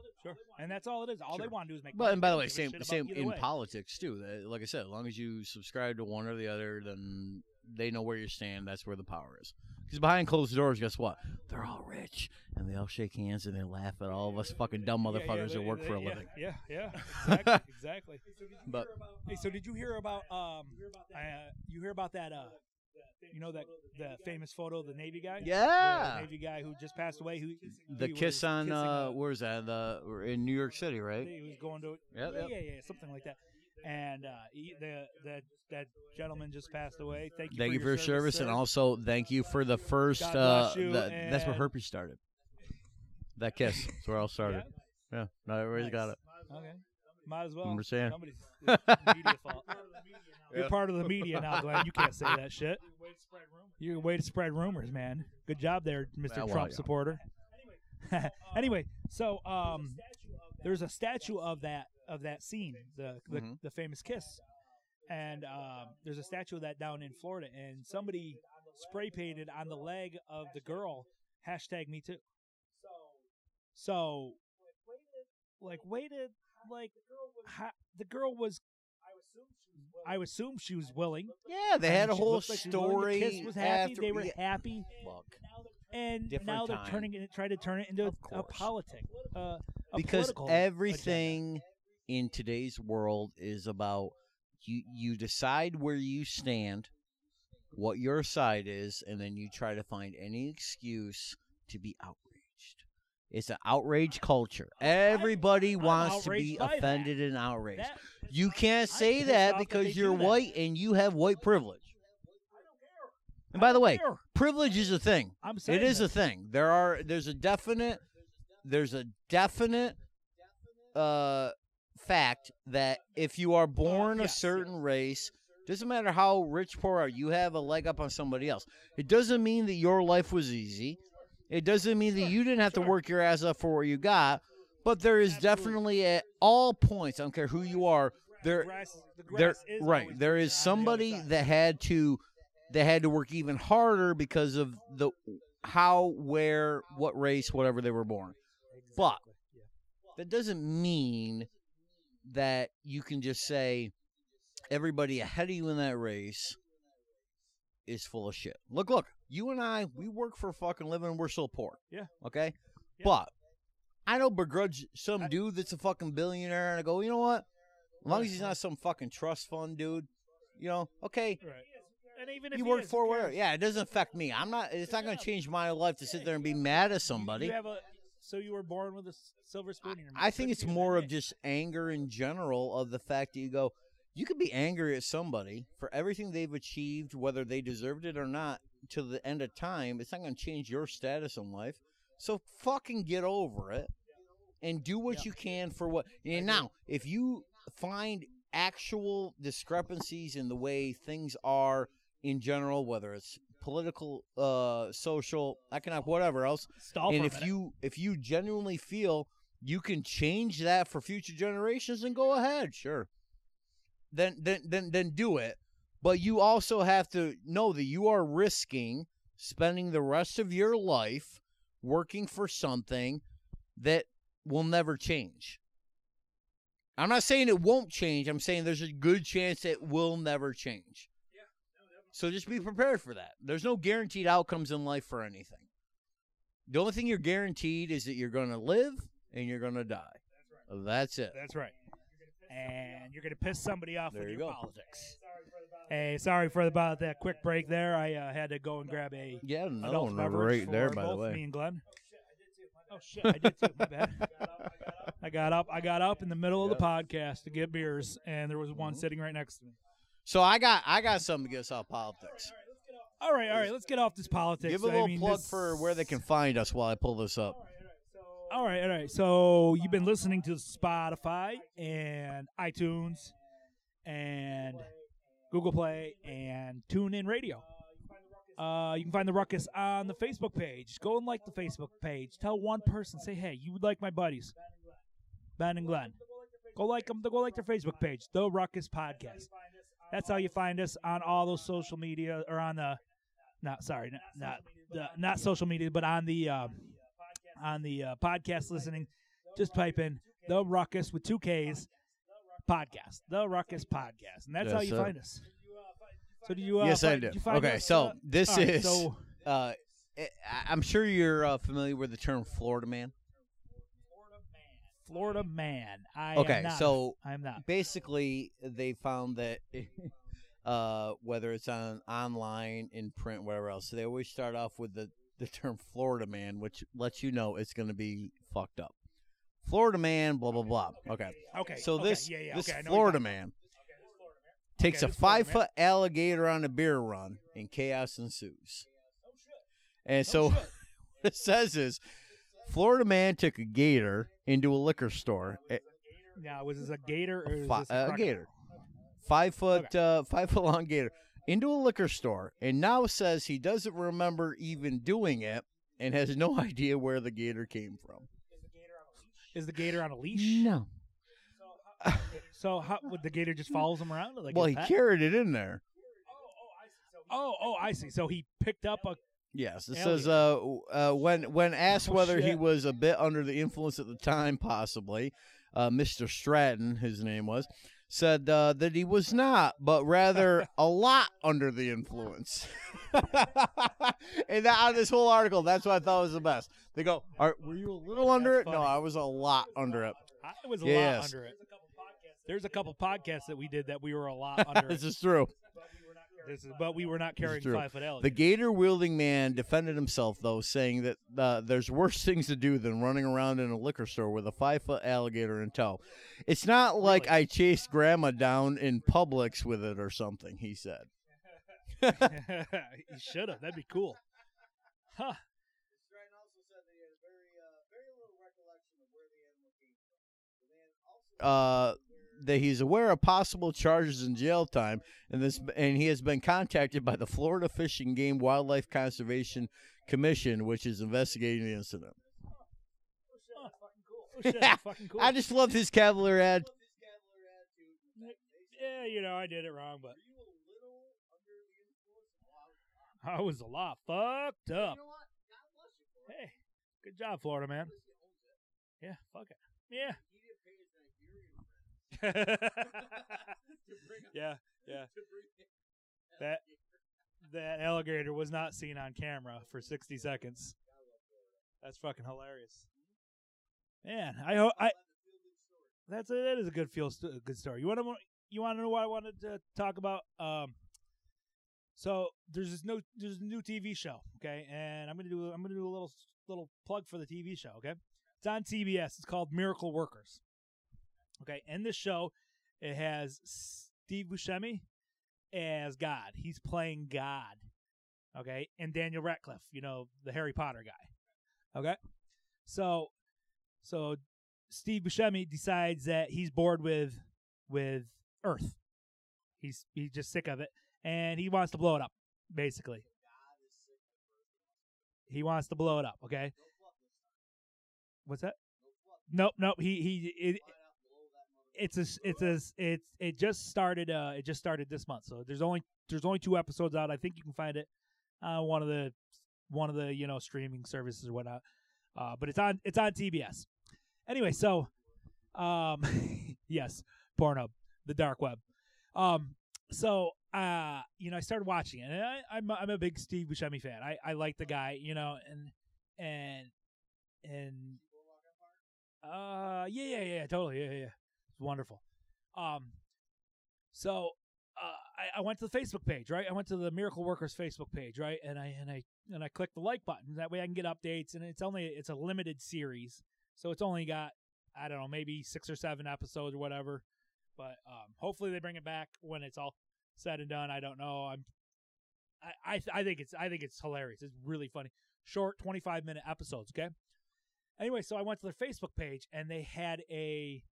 And that's all it is. All they want to do is make money. And by the way, same in politics too. Like I said, as long as you subscribe to one or the other, then they know where you stand. That's where the power is. Because behind closed doors, guess what? They're all rich, and they all shake hands, and they laugh at all of us fucking dumb motherfuckers that work for a living. Yeah. Exactly. But hey, so did you hear about that? You know the famous photo of the Navy guy? Yeah. The Navy guy who just passed away. Where's that? In New York City, right? He was going to something like that. And that gentleman just passed away. Thank you for your service, and also thank you for the first. That's where herpes started. That kiss. That's where it all started. Yeah. Not everybody's got it. Okay. Might as well. I'm saying. Media fault. You're part of the media now, Glenn. You can't say that shit. You're a way to spread rumors, man. Good job there, Mr. Trump supporter. Anyway, so there's a statue of that scene, the famous kiss, and there's a statue of that down in Florida, and somebody spray painted on the leg of the girl #MeToo. So, like, waited. Like, the girl was, I assume she was willing. Yeah, they had a whole story. The kiss was happy. They were happy. Look, and now they're trying to turn it into a politic. Because everything in today's world is about you decide where you stand, what your side is, and then you try to find any excuse to be outraged. It's an outrage culture. Everybody wants to be offended and outraged. You can't say that because you're white and you have white privilege. And by the way, privilege is a thing. It is a thing. There's a definite fact that if you are born a certain race, doesn't matter how rich, poor, or you have a leg up on somebody else. It doesn't mean that your life was easy. It doesn't mean that you didn't have to work your ass up for what you got. But there is definitely at all points, I don't care who you are, there is somebody that had to work even harder because of the how, where, what race, whatever they were born. But that doesn't mean that you can just say everybody ahead of you in that race is full of shit. Look, you and I, we work for a fucking living and we're still poor. Yeah. Okay? Yeah. But I don't begrudge some dude that's a fucking billionaire and I go, you know what? As long as he's not some fucking trust fund dude, you know, okay. Right. And even if you work for whatever. Yeah, it doesn't affect me. It's not going to change my life to sit there and be mad at somebody. So you were born with a silver spoon in your mouth. I think it's more of just anger in general of the fact that you go, you could be angry at somebody for everything they've achieved, whether they deserved it or not, to the end of time. It's not going to change your status in life. So fucking get over it and do what you can for what. And now, if you find actual discrepancies in the way things are in general, whether it's political, social, economic, whatever else, and if you genuinely feel you can change that for future generations, then go ahead, sure. Then do it. But you also have to know that you are risking spending the rest of your life working for something that will never change. I'm not saying it won't change. I'm saying there's a good chance it will never change. Yeah. No, so just be prepared for that. There's no guaranteed outcomes in life for anything. The only thing you're guaranteed is that you're going to live and you're going to die. That's right. That's it. That's right. And you're going to piss somebody off with your politics. Hey, sorry for about that quick break there. I had to go and grab a... Yeah, another one right there, by the way. Me and Glenn. Oh, shit, I did too. My bad. I got up in the middle of the podcast to get beers, and there was one sitting right next to me. So I got something to get us off politics. All right, let's get off this politics. Give a little plug for where they can find us while I pull this up. All right. So you've been listening to Spotify and iTunes and Google Play and TuneIn Radio. You can find The Rukkus on the Facebook page. Go and like the Facebook page. Tell one person, say, hey, you would like my buddies, Ben and Glenn. Go like them. Go like their Facebook page, The Rukkus Podcast. That's how you find us on all those social media, or on the, not social media, but on the... On the podcast listening, just type in The Rukkus with two Ks podcast. The Rukkus Podcast. And that's how you find us. So do you yes, I do. Okay, so this is I'm sure you're familiar with the term Florida man. Florida man. I am not. Basically, they found that whether it's on online, in print, whatever else, so they always start off with the term Florida man, which lets you know it's going to be fucked up. Florida man, blah, blah, blah. Okay. So this Florida man takes a 5-foot alligator on a beer run, and chaos ensues. And so what it says is, Florida man took a gator into a liquor store. Now, was this a gator? Or was this a gator. 5-foot long gator. Into a liquor store, and now says he doesn't remember even doing it and has no idea where the gator came from. Is the gator on a leash? No. So how would the gator just follows him around? Like well, he carried it in there. Oh, I see. So he picked up a... Yes, it says when asked whether he was a bit under the influence at the time, possibly, Mr. Stratton, his name was, said that he was not, but rather a lot under the influence. And that, on this whole article, that's what I thought was the best. They go, were you a little under it? Funny. No, I was a lot under it. I was a lot under it. There's a couple podcasts that we did that we were a lot under it. This is true. But we were not carrying 5 foot alligators. The gator-wielding man defended himself, though, saying that there's worse things to do than running around in a liquor store with a 5 foot alligator in tow. It's not like I chased Grandma down in Publix with it or something, he said. He should have. That'd be cool. Huh. That he's aware of possible charges and jail time, and he has been contacted by the Florida Fish and Game Wildlife Conservation Commission, which is investigating the incident. Cool. I just love his cavalier attitude. Yeah, you know, I did it wrong, but I was a lot fucked up. Hey, good job, Florida man. Yeah, fuck it. Yeah. Yeah. That alligator was not seen on camera for 60 seconds. That's fucking hilarious. Man, that is a good story. You want to know what I wanted to talk about? So there's a new TV show, okay? And I'm going to do a little plug for the TV show, okay? It's on TBS. It's called Miracle Workers. Okay, in this show, it has Steve Buscemi as God. He's playing God. Okay, and Daniel Radcliffe, you know, the Harry Potter guy. Okay, so Steve Buscemi decides that he's bored with Earth. He's just sick of it, and he wants to blow it up. Basically, he wants to blow it up. Okay, what's that? Nope. It just started this month, so there's only two episodes out. I think you can find it on one of the streaming services or whatnot. But it's on TBS. Anyway, so yes, Pornhub, the dark web. I started watching it, and I'm a big Steve Buscemi fan. I like the guy, and totally. Wonderful. I went to the Facebook page, right? I went to the Miracle Workers Facebook page, right? And I clicked the like button. That way I can get updates. And it's a limited series, so it's only got, I don't know, maybe 6 or 7 episodes or whatever. But hopefully they bring it back when it's all said and done. I don't know. I think it's hilarious. It's really funny. Short 25-minute episodes. Okay. Anyway, so I went to their Facebook page, and they had a.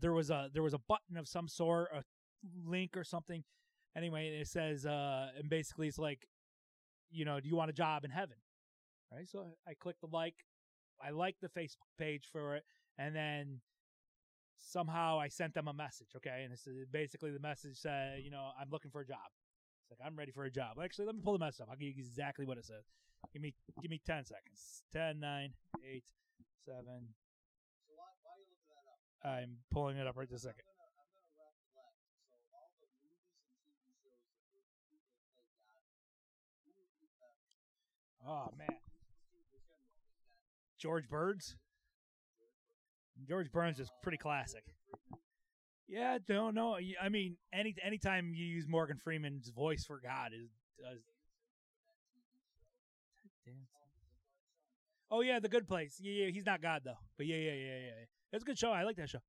There was a button of some sort, a link or something. Anyway, it says, and basically it's like, do you want a job in heaven? Right? So I clicked the like. I liked the Facebook page for it. And then somehow I sent them a message, okay? And it's basically the message said, I'm looking for a job. It's like, I'm ready for a job. Actually, let me pull the message up. I'll give you exactly what it says. Give me 10 seconds. 10, 9, 8, 7, I'm pulling it up right this second. Oh, man. George Burns? George Burns is pretty classic. Yeah, don't know. I mean, anytime you use Morgan Freeman's voice for God does. Oh, yeah, The Good Place. Yeah, he's not God, though. But yeah. It's a good show. I like that show.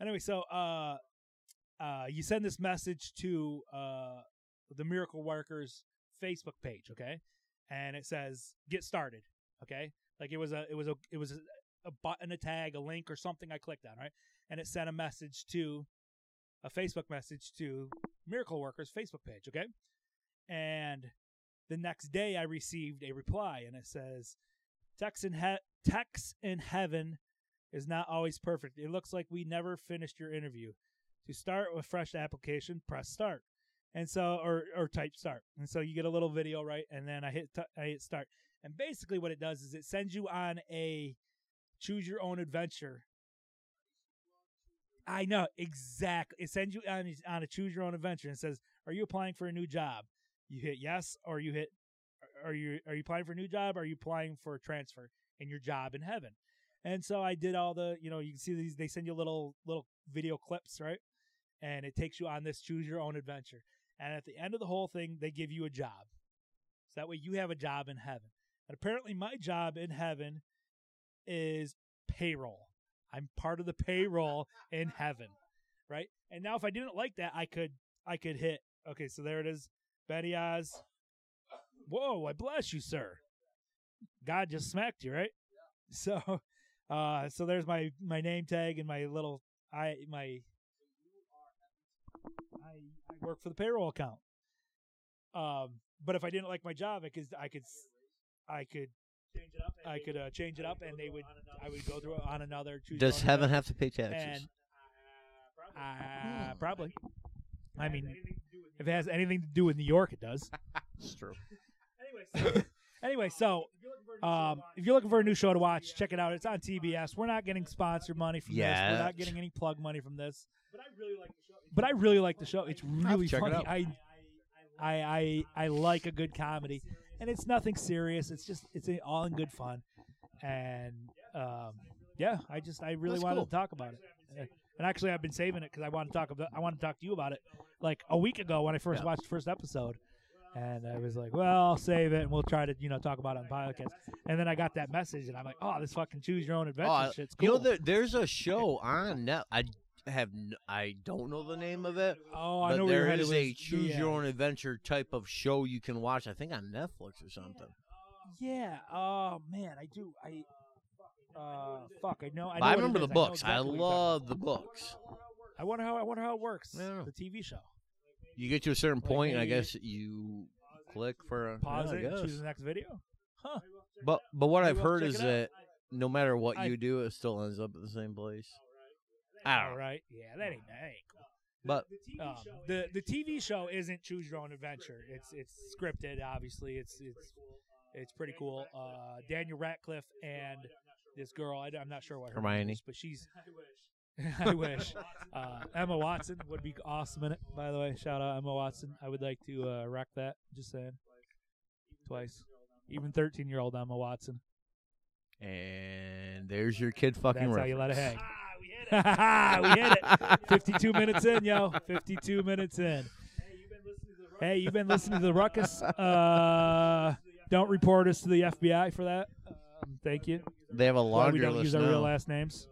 Anyway, so you send this message to the Miracle Workers Facebook page, okay? And it says "Get started," okay? Like it was a button, a tag, a link, or something I clicked on, right? And it sent a Facebook message to Miracle Workers Facebook page, okay? And the next day, I received a reply, and it says, "Text in heaven." Is not always perfect. It looks like we never finished your interview. To start with fresh application, press start, and so or type start, and so you get a little video, right? And then I hit start, and basically what it does is it sends you on a choose your own adventure. I know exactly. It sends you on a choose your own adventure and says, "Are you applying for a new job?" You hit yes, or you hit, "Are you applying for a new job? Or are you applying for a transfer in your job in heaven?" And so I did all the, you can see these, they send you little video clips, right? and it takes you on this choose your own adventure. And at the end of the whole thing, they give you a job. So that way you have a job in heaven. And apparently my job in heaven is payroll. I'm part of the payroll in heaven, right? And now if I didn't like that, I could hit. Okay, so there it is. Betty Oz. Whoa, I bless you, sir. God just smacked you, right? Yeah. So there's my name tag and my little I work for the payroll account. But if I didn't like my job, I could change it up. I could change it up, and they would. I would go through on another. Does heaven have to pay taxes? Probably. I mean, if it has anything to do with New York, it does. It's true. Anyway, so if you're looking for a new show to watch, check it out. It's on TBS. We're not getting sponsored money from this. We're not getting any plug money from this. But I really like the show. It's really funny. I like a good comedy, and it's nothing serious. It's just all in good fun, and I really wanted to talk about it. And actually, I've been saving it because I want to talk to you about it. Like a week ago, when I first watched the first episode, and I was like, "Well, I'll save it, and we'll try to talk about it on podcast." And then I got that message, and I'm like, "Oh, this fucking choose your own adventure shit's cool." There's a show on Netflix. I don't know the name of it. Oh, I know there is a choose your own adventure type of show you can watch. I think on Netflix or something. Yeah. Oh man, I do. I remember the books. I love the books. I wonder how it works. Yeah. The TV show. You get to a certain point, and I guess you click for pause it and choose the next video. Huh. But what I've heard is that no matter what you do, it still ends up at the same place. All right. Yeah, that ain't cool. But the TV show isn't choose your own adventure. It's scripted, obviously. It's pretty cool. Daniel Radcliffe and this girl, I'm not sure what her name is, but she's I wish. Emma Watson would be awesome in it. By the way, shout out Emma Watson. I would like to rock that. Just saying. Twice. Even 13-year-old Emma Watson. And there's your kid fucking reference. That's how you let it hang. We hit it. 52 minutes in, yo. 52 minutes in. Hey, you've been listening to the Ruckus. Don't report us to the FBI for that. Thank you. They have a laundry list. We don't use our real last names.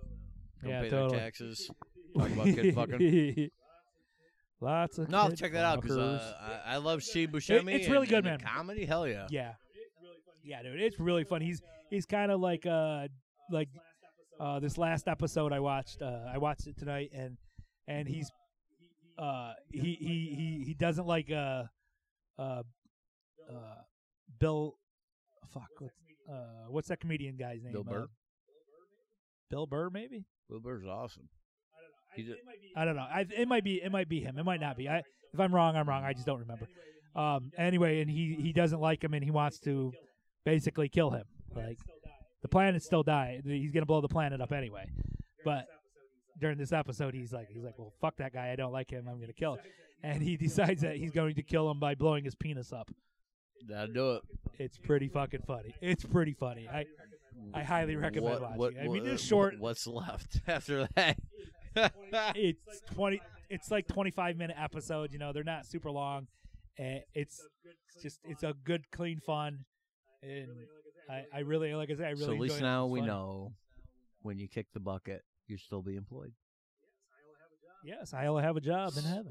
Don't pay their taxes. Talk about kid fucking. Lots of. No, check that out because I love Steve Buscemi. It's really good, man. Comedy, hell yeah. Yeah. Yeah, dude, it's really fun. He's kind of like. This last episode I watched it tonight, and he's he doesn't like Bill. Fuck, what's that comedian guy's name? Bill Burr. Bill Burr, maybe. Bill Burr's awesome. I don't know. It might be him. It might not be. If I'm wrong, I'm wrong. I just don't remember. Anyway, and he doesn't like him, and he wants to basically kill him. Like. The planet still die. He's gonna blow the planet up anyway. But during this episode, he's like, well, fuck that guy. I don't like him. I'm gonna kill him. And he decides that he's going to kill him by blowing his penis up. That'll do it. It's pretty fucking funny. It's pretty funny. I highly recommend watching. I mean, it's short. What's left after that? It's like 25-minute episode. You know, they're not super long. And it's a good, clean fun. And I really, like I said, I really. So at least now we know when you kick the bucket, you'll still be employed. Yes, I will have a job in heaven.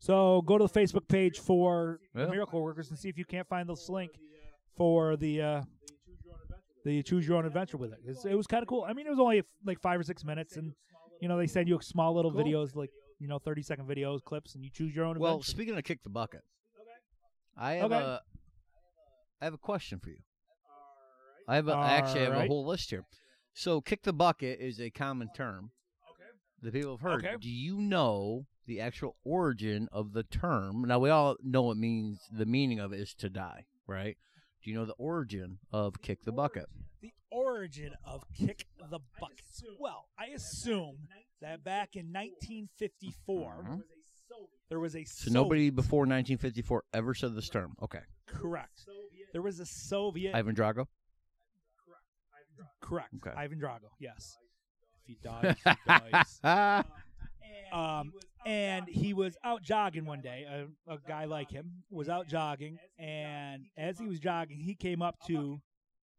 So go to the Facebook page for Miracle Workers and see if you can't find this link for the Choose Your Own Adventure with it. It was kind of cool. I mean, it was only like 5 or 6 minutes, and they send you small little videos, like 30-second videos, clips, and you choose your own adventure. Well, speaking of kick the bucket, I have a question for you. I have a whole list here. So kick the bucket is a common term that people have heard. Okay. Do you know the actual origin of the term? Now, we all know the meaning of it is to die, right? Do you know the origin of kick the bucket? The origin of kick the bucket. Well, I assume that back in 1954, there was a Soviet. So nobody before 1954 ever said this term. Okay. Correct. There was a Soviet. Ivan Drago? Correct. Okay. Ivan Drago, yes. If he dies, he dies. And he was out jogging one day. A guy like him was out jogging, and as he was jogging, he came up to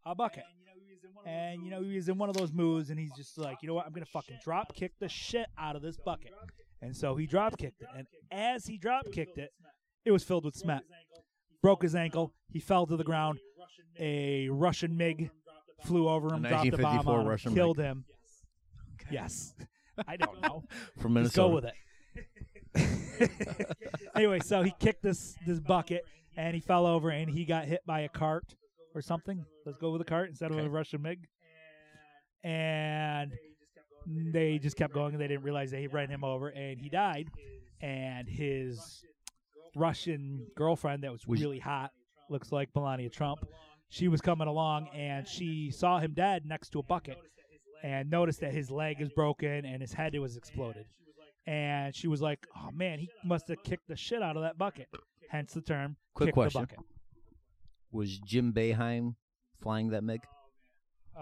a bucket. And, you know, he was in one of those moves, and he's just like, you know what, I'm going to fucking drop kick the shit out of this bucket. And so he drop kicked it. And as he drop kicked it, it was filled with smet. Broke his ankle. He fell to the ground. A Russian MiG flew over him, dropped a bomb on him, killed him. Yes. I don't know. From Minnesota. Let's go with it. Anyway, so he kicked this bucket and he fell over and he got hit by a cart or something. Let's go with a cart instead of a Russian MiG. And they just kept going and they didn't realize they ran him over and he died. And his Russian girlfriend that was really hot, looks like Melania Trump, she was coming along and she saw him dead next to a bucket and noticed that his leg is broken and his head was exploded. And she was like, oh, man, he must have kicked the shit out of that bucket. Hence the term, kick the bucket. Was Jim Boeheim flying that MiG?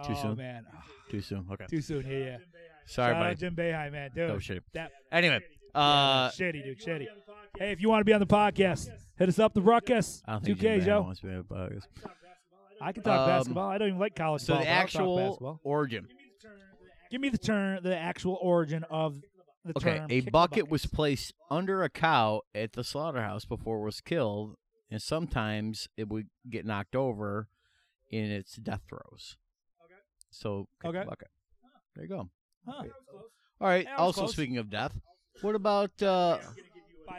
Too soon? Oh, man. Too soon, okay. Too soon, yeah. Sorry, buddy. Jim Boeheim, man, dude. Oh, shit. Anyway. Shitty, dude, shitty. Hey, if you want to be on the podcast, hit us up, The Ruckus. I don't think Jim Boeheim wants to be on the podcast. I can talk basketball. I don't even like college basketball. So the actual origin. Give me the actual origin of the term. Okay, a bucket was placed under a cow at the slaughterhouse before it was killed, and sometimes it would get knocked over in its death throes. Okay. So, bucket. There you go. Huh. All right, also close. Speaking of death, what about... By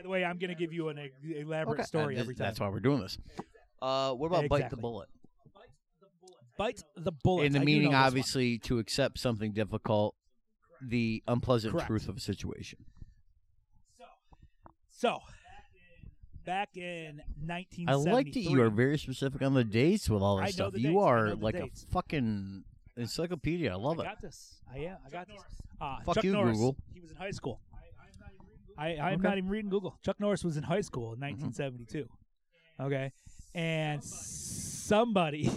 the way, I'm going to give you an elaborate story every time. That's why we're doing this. What about bite the bullet? Bite the bullet. In the meaning, obviously, to accept something difficult, the unpleasant truth of a situation. So, back in 1973. I like that you are very specific on the dates with all this stuff. You are like a fucking encyclopedia. I love it. I got this. I got this. Fuck you, Google. He was in high school. I'm not even reading Google. Chuck Norris was in high school in 1972. Okay. And somebody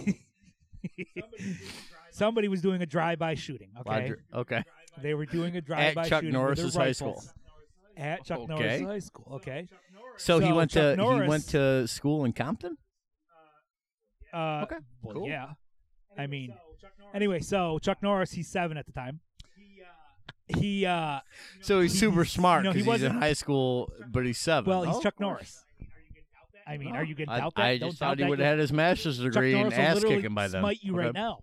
was doing a drive-by shooting. Okay. They were doing a drive-by shooting. At Chuck Norris's high school. At Chuck Norris's high school. Okay. So he went to school in Compton. Well, cool. Yeah. I mean, anyway, so Chuck Norris, he's 7 at the time. So he's super smart because he's in high school, but he's 7. Well, he's Chuck Norris. I mean, are you going to doubt that? I just thought he would have had his master's degree and ass kicking by then. Might you right now?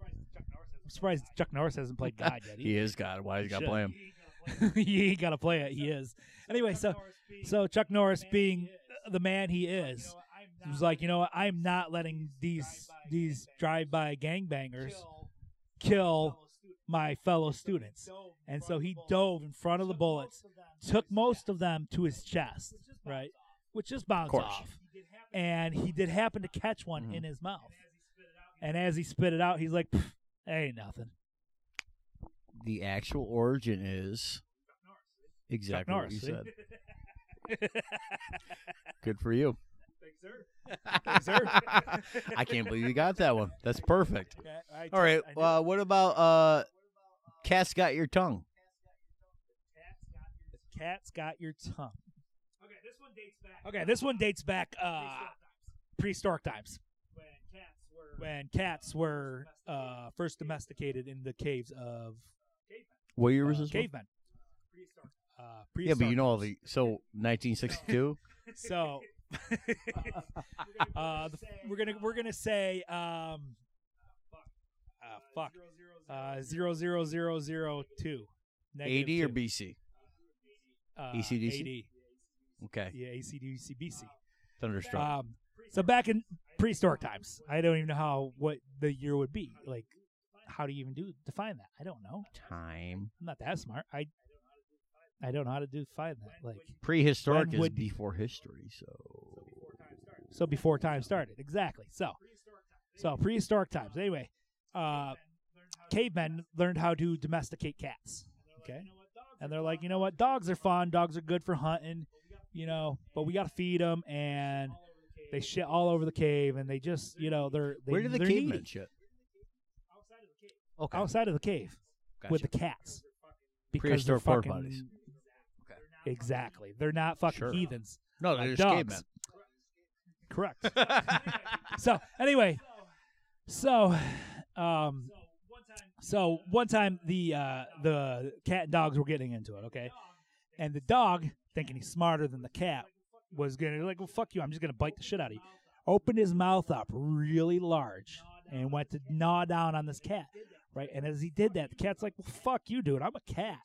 I'm surprised Chuck Norris hasn't played God yet. He is God. Why he got to play him? He ain't got to play it. He is. Anyway, so Chuck Norris, being the man he is, he was like, you know what? I'm not letting these drive-by gangbangers kill my fellow students. And so he dove in front of the bullets, took most of them to his chest, right? Which just bounced off. And he did happen to catch one in his mouth. And as he spit it out, he's like, that ain't nothing. The actual origin is exactly what you said. Good for you. Thanks, sir. I can't believe you got that one. That's perfect. All right. What about Cat's Got Your Tongue? Cat's Got Your Tongue. Okay, this one dates back prehistoric times when cats were first domesticated in the caves of what year was this? Cavemen. Yeah, but you know all the 1962. So we're gonna say fuck 00002 AD or BC. ECDC. AD. Okay. Yeah, ACDC, BC. Thunderstruck. So back in prehistoric times, I don't even know what the year would be. Like, how do you even define that? I don't know. Time. I'm not that smart. I don't know how to define that. Like, prehistoric is before history, so. So before time started, exactly. So prehistoric times. Anyway, cavemen learned how to domesticate cats. Okay, and they're like, you know what? Dogs are fun. Dogs are good for hunting. You know, but we got to feed them, and they shit all over the cave, and they just, you know, they're where do the cavemen shit? Outside of the cave. With the cats. Because they're fucking... Okay. Exactly. They're not fucking heathens. No, they're just gay men. Correct. So anyway, so one time the cat and dogs were getting into it, okay? And the dog, thinking he's smarter than the cat, was going to, like, well, fuck you, I'm just going to bite the shit out of you. Opened his mouth up really large and went to gnaw down on this cat, right? And as he did that, the cat's like, well, fuck you, dude, I'm a cat.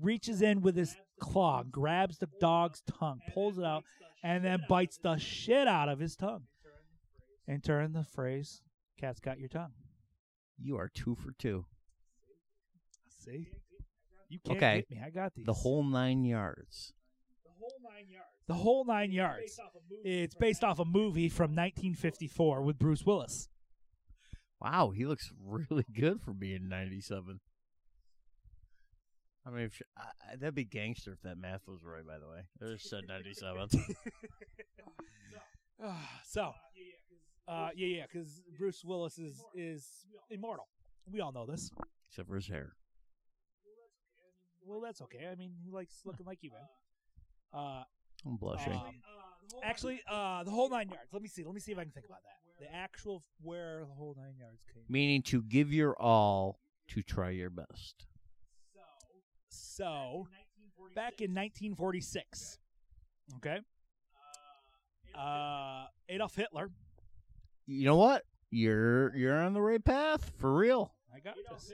Reaches in with his claw, grabs the dog's tongue, pulls it out, and then bites the shit out of his tongue. In turn, the phrase, cat's got your tongue. You are 2 for 2. See? You can't get me. I got these. The whole 9 yards. The whole 9 yards. It's based off a movie from 1954 with Bruce Willis. Wow, he looks really good for being 97. I mean, if that'd be gangster if that math was right, by the way. I just said 97. Because Bruce Willis is immortal. We all know this. Except for his hair. Well, that's okay. I mean, he likes looking like you, man. I'm blushing. The whole 9 yards. Let me see if I can think about that. The actual where the whole 9 yards came. Meaning to give your all, to try your best. So back in 1946, okay? Adolf Hitler. You know what? You're on the right path for real. I got this.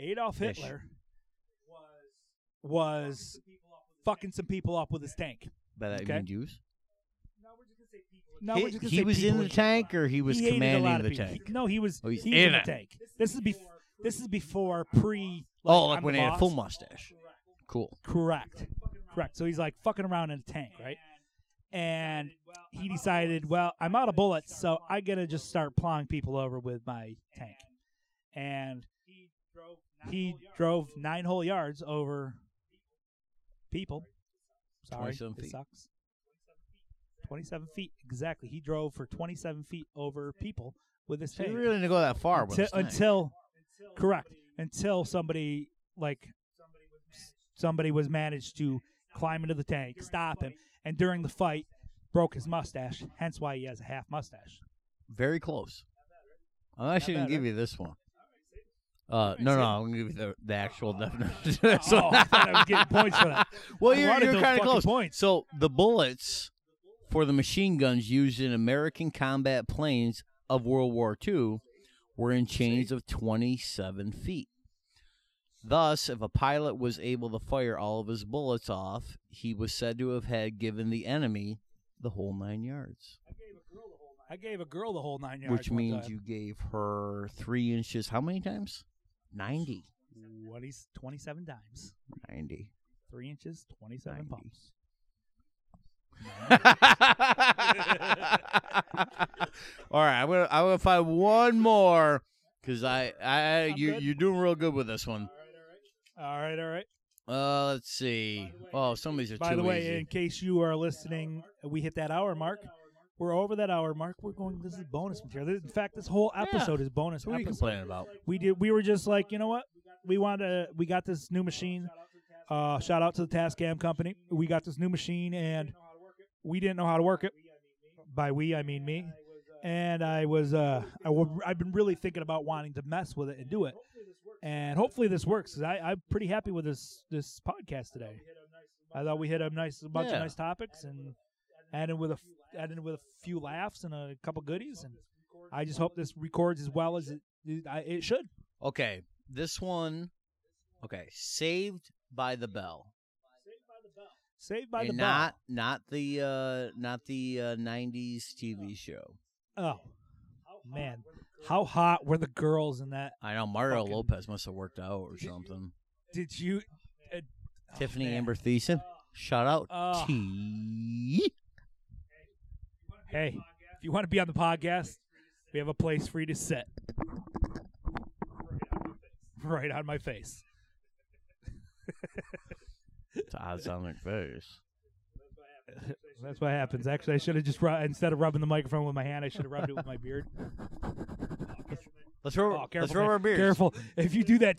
Adolf Hitler was fucking some people up with his tank. By that you mean Jews? No, we're just gonna say he was in the tank, or he was commanding the tank. No, he was in the tank. This is before pre. When he had a full mustache. Cool. Correct. So he's like fucking around in a tank, right? And he decided, well, I'm out of bullets, so I gotta just start plowing people over with my tank. And he drove 9 whole yards over. People. Sorry, it sucks. 27 feet, exactly. He drove for 27 feet over people with his tank. He really didn't go that far with his tank. Until somebody, was managed to climb into the tank, stop him, and during the fight, broke his mustache, hence why he has a half mustache. Very close. I'm actually going to give you this one. I'm going to give you the actual definition. Oh, I thought I was getting points for that. Well, you're kind of close. Points. So the bullets for the machine guns used in American combat planes of World War II were in chains of 27 feet. Thus, if a pilot was able to fire all of his bullets off, he was said to have had given the enemy the whole 9 yards. I gave a girl the whole 9 yards. Which means you gave her 3 inches how many times? 90. 27 times. 90. 3 inches, 27 pumps. All right, I'm gonna find one more because you're doing real good with this one. All right. Let's see. Oh, some of these are too easy. By the way, in case you are listening, we hit that hour mark. We're over that hour mark. This is bonus material. In fact, this whole episode is bonus. What are you complaining about? We were just like, you know what? We got this new machine. Shout out to the Tascam company. We got this new machine, and we didn't know how to work it. By we, I mean me. And I was, I've been really thinking about wanting to mess with it and do it. And hopefully this works, because I'm pretty happy with this podcast today. I thought we hit a bunch of nice topics, and added with a few laughs and a couple goodies, and I just hope this records as well as it should. Okay, this one. Okay, Saved by the Bell. Saved by the Bell. Not the '90s TV show. Oh man, how hot were the girls in that? I know Mario Lopez must have worked out or something. Did you? Tiffany Amber Thiessen. Shout out T. Hey, if you want to be on the podcast, we have a place for you to sit. Right on my face. It's odds on my face. That's what happens. Actually, I should have just, instead of rubbing the microphone with my hand, I should have rubbed it with my beard. Let's rub our beards. Careful. If you do that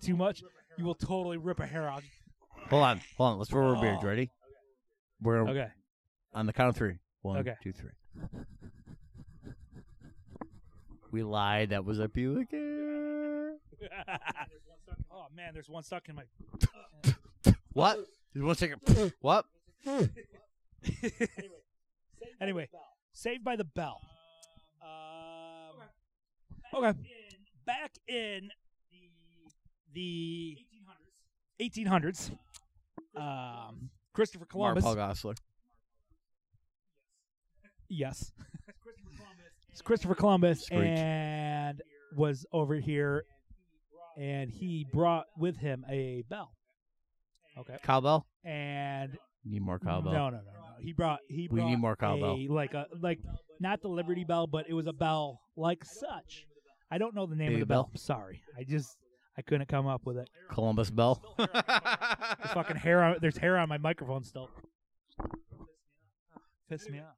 too much, you will totally rip a hair out. Hold on. Let's roll our beards. Ready? We're okay. On the count of three. One, two, three. We lied. That was a pubic hair. Oh, man. There's one stuck in my... What? There's one second. What? Anyway. Saved by the Bell. Okay. Back in the 1800s, Christopher Columbus. Mark Paul Gosselaar. Yes. Christopher Columbus and was over here, and he brought with him a bell. Okay. Cowbell? And need more cowbell. No. He brought we need more cowbell. Like not the Liberty Bell, but it was a bell like such. I don't know the name of the bell. Sorry. I couldn't come up with it. Columbus Bell. There's fucking hair on, there's hair on my microphone still. Piss me off.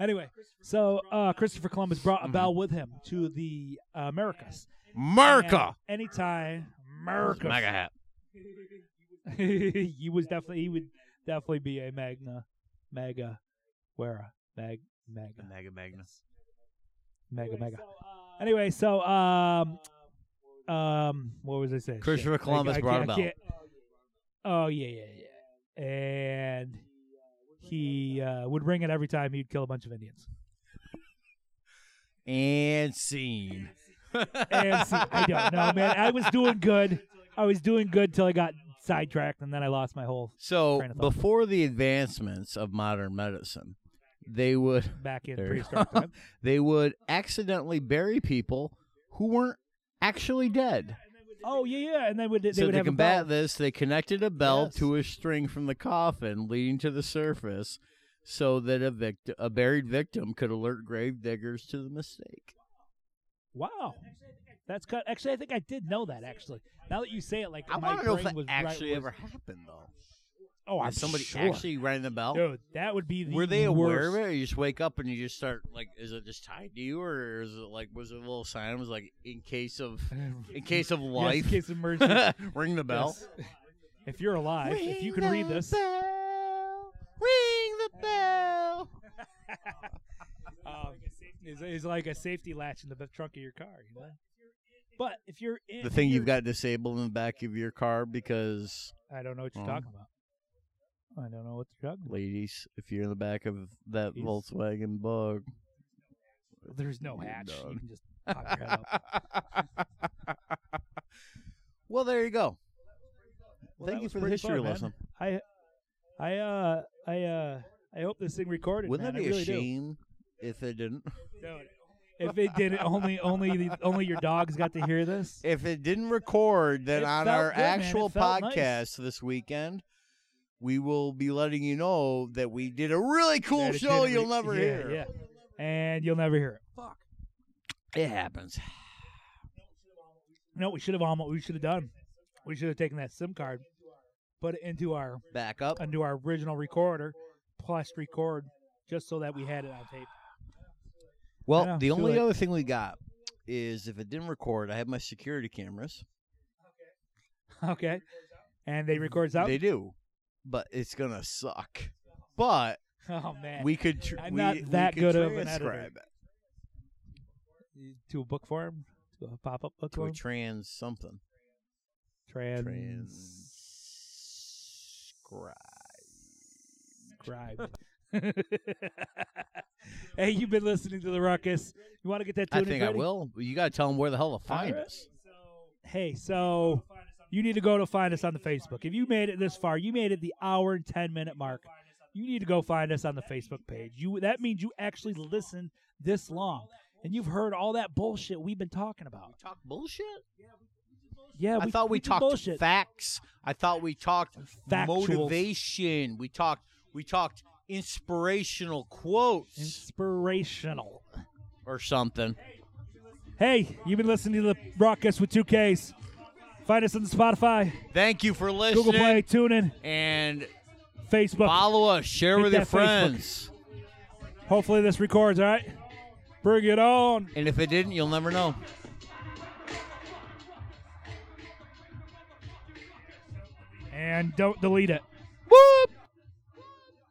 Anyway, so Christopher Columbus brought a bell with him to the Americas. America! And anytime. America. Mega hat. he would definitely be a mega. Anyway, so what was I saying? Christopher Columbus brought a bell. Oh yeah. And he would ring it every time he'd kill a bunch of Indians. And scene. I don't know, man. I was doing good till I got sidetracked, and then I lost my whole train of thought. Before the advancements of modern medicine, they would back in prehistoric time. They would accidentally bury people who weren't actually dead. Oh yeah, and they would have a bell. To combat this, they connected a bell to a string from the coffin leading to the surface, so that a buried victim could alert grave diggers to the mistake. Wow, that's cut. Actually, I think I did know that. Actually, now that you say it, like I want to know if that actually ever happened though. Oh, I'm somebody sure. Actually rang the bell? Dude, that would be the Were they aware of it, or you just wake up and you just start, like, is it just tied to you, or is it, like, was it a little sign? It was, like, in case of life. Yes, in case of emergency. Ring the bell. Yes. If you're alive, ring if you can read this. Bell, ring the bell. It's like a safety latch in the trunk of your car, you know? But if you're in... The thing you've got disabled in the back of your car because... I don't know what you're talking about. I don't know what the drug is. Ladies, if you're in the back of that Volkswagen Bug. There's no hatch. Done. You can just pop your head up. Well, there you go. Well, thank you for the history lesson. Man. I hope this thing recorded. Wouldn't that be a shame if it didn't? Dude, if it didn't, only your dogs got to hear this. If it didn't record, then on our actual podcast this weekend, we will be letting you know that we did a really cool show you'll never hear. Yeah. And you'll never hear it. Fuck. It happens. No, we should have done. We should have taken that SIM card, put it into our backup, into our original recorder, plus record, just so that we had it on tape. Well, the only other thing we got is if it didn't record, I have my security cameras. Okay. And they record out? They do. But it's gonna suck. But oh man, we could. I'm not that good of an editor. To a book form, to a pop-up book form, to a trans something. Transcribe. Hey, you've been listening to the Ruckus. You want to get that? I think I will. You gotta tell them where the hell to find us. Hey, so. You need to go to find us on the Facebook. If you made it this far, you made it the hour and 10-minute mark. You need to go find us on the Facebook page. That means you actually listened this long, and you've heard all that bullshit we've been talking about. We talk bullshit? Yeah, I thought we talked bullshit. Facts. I thought we talked motivation. We talked inspirational quotes. Inspirational. Or something. Hey, you've been listening to the Ruckus with two Ks. Find us on Spotify. Thank you for listening. Google Play, TuneIn, and Facebook. Follow us. Share with your friends. Facebook. Hopefully this records, all right? Bring it on. And if it didn't, you'll never know. And don't delete it. Whoop!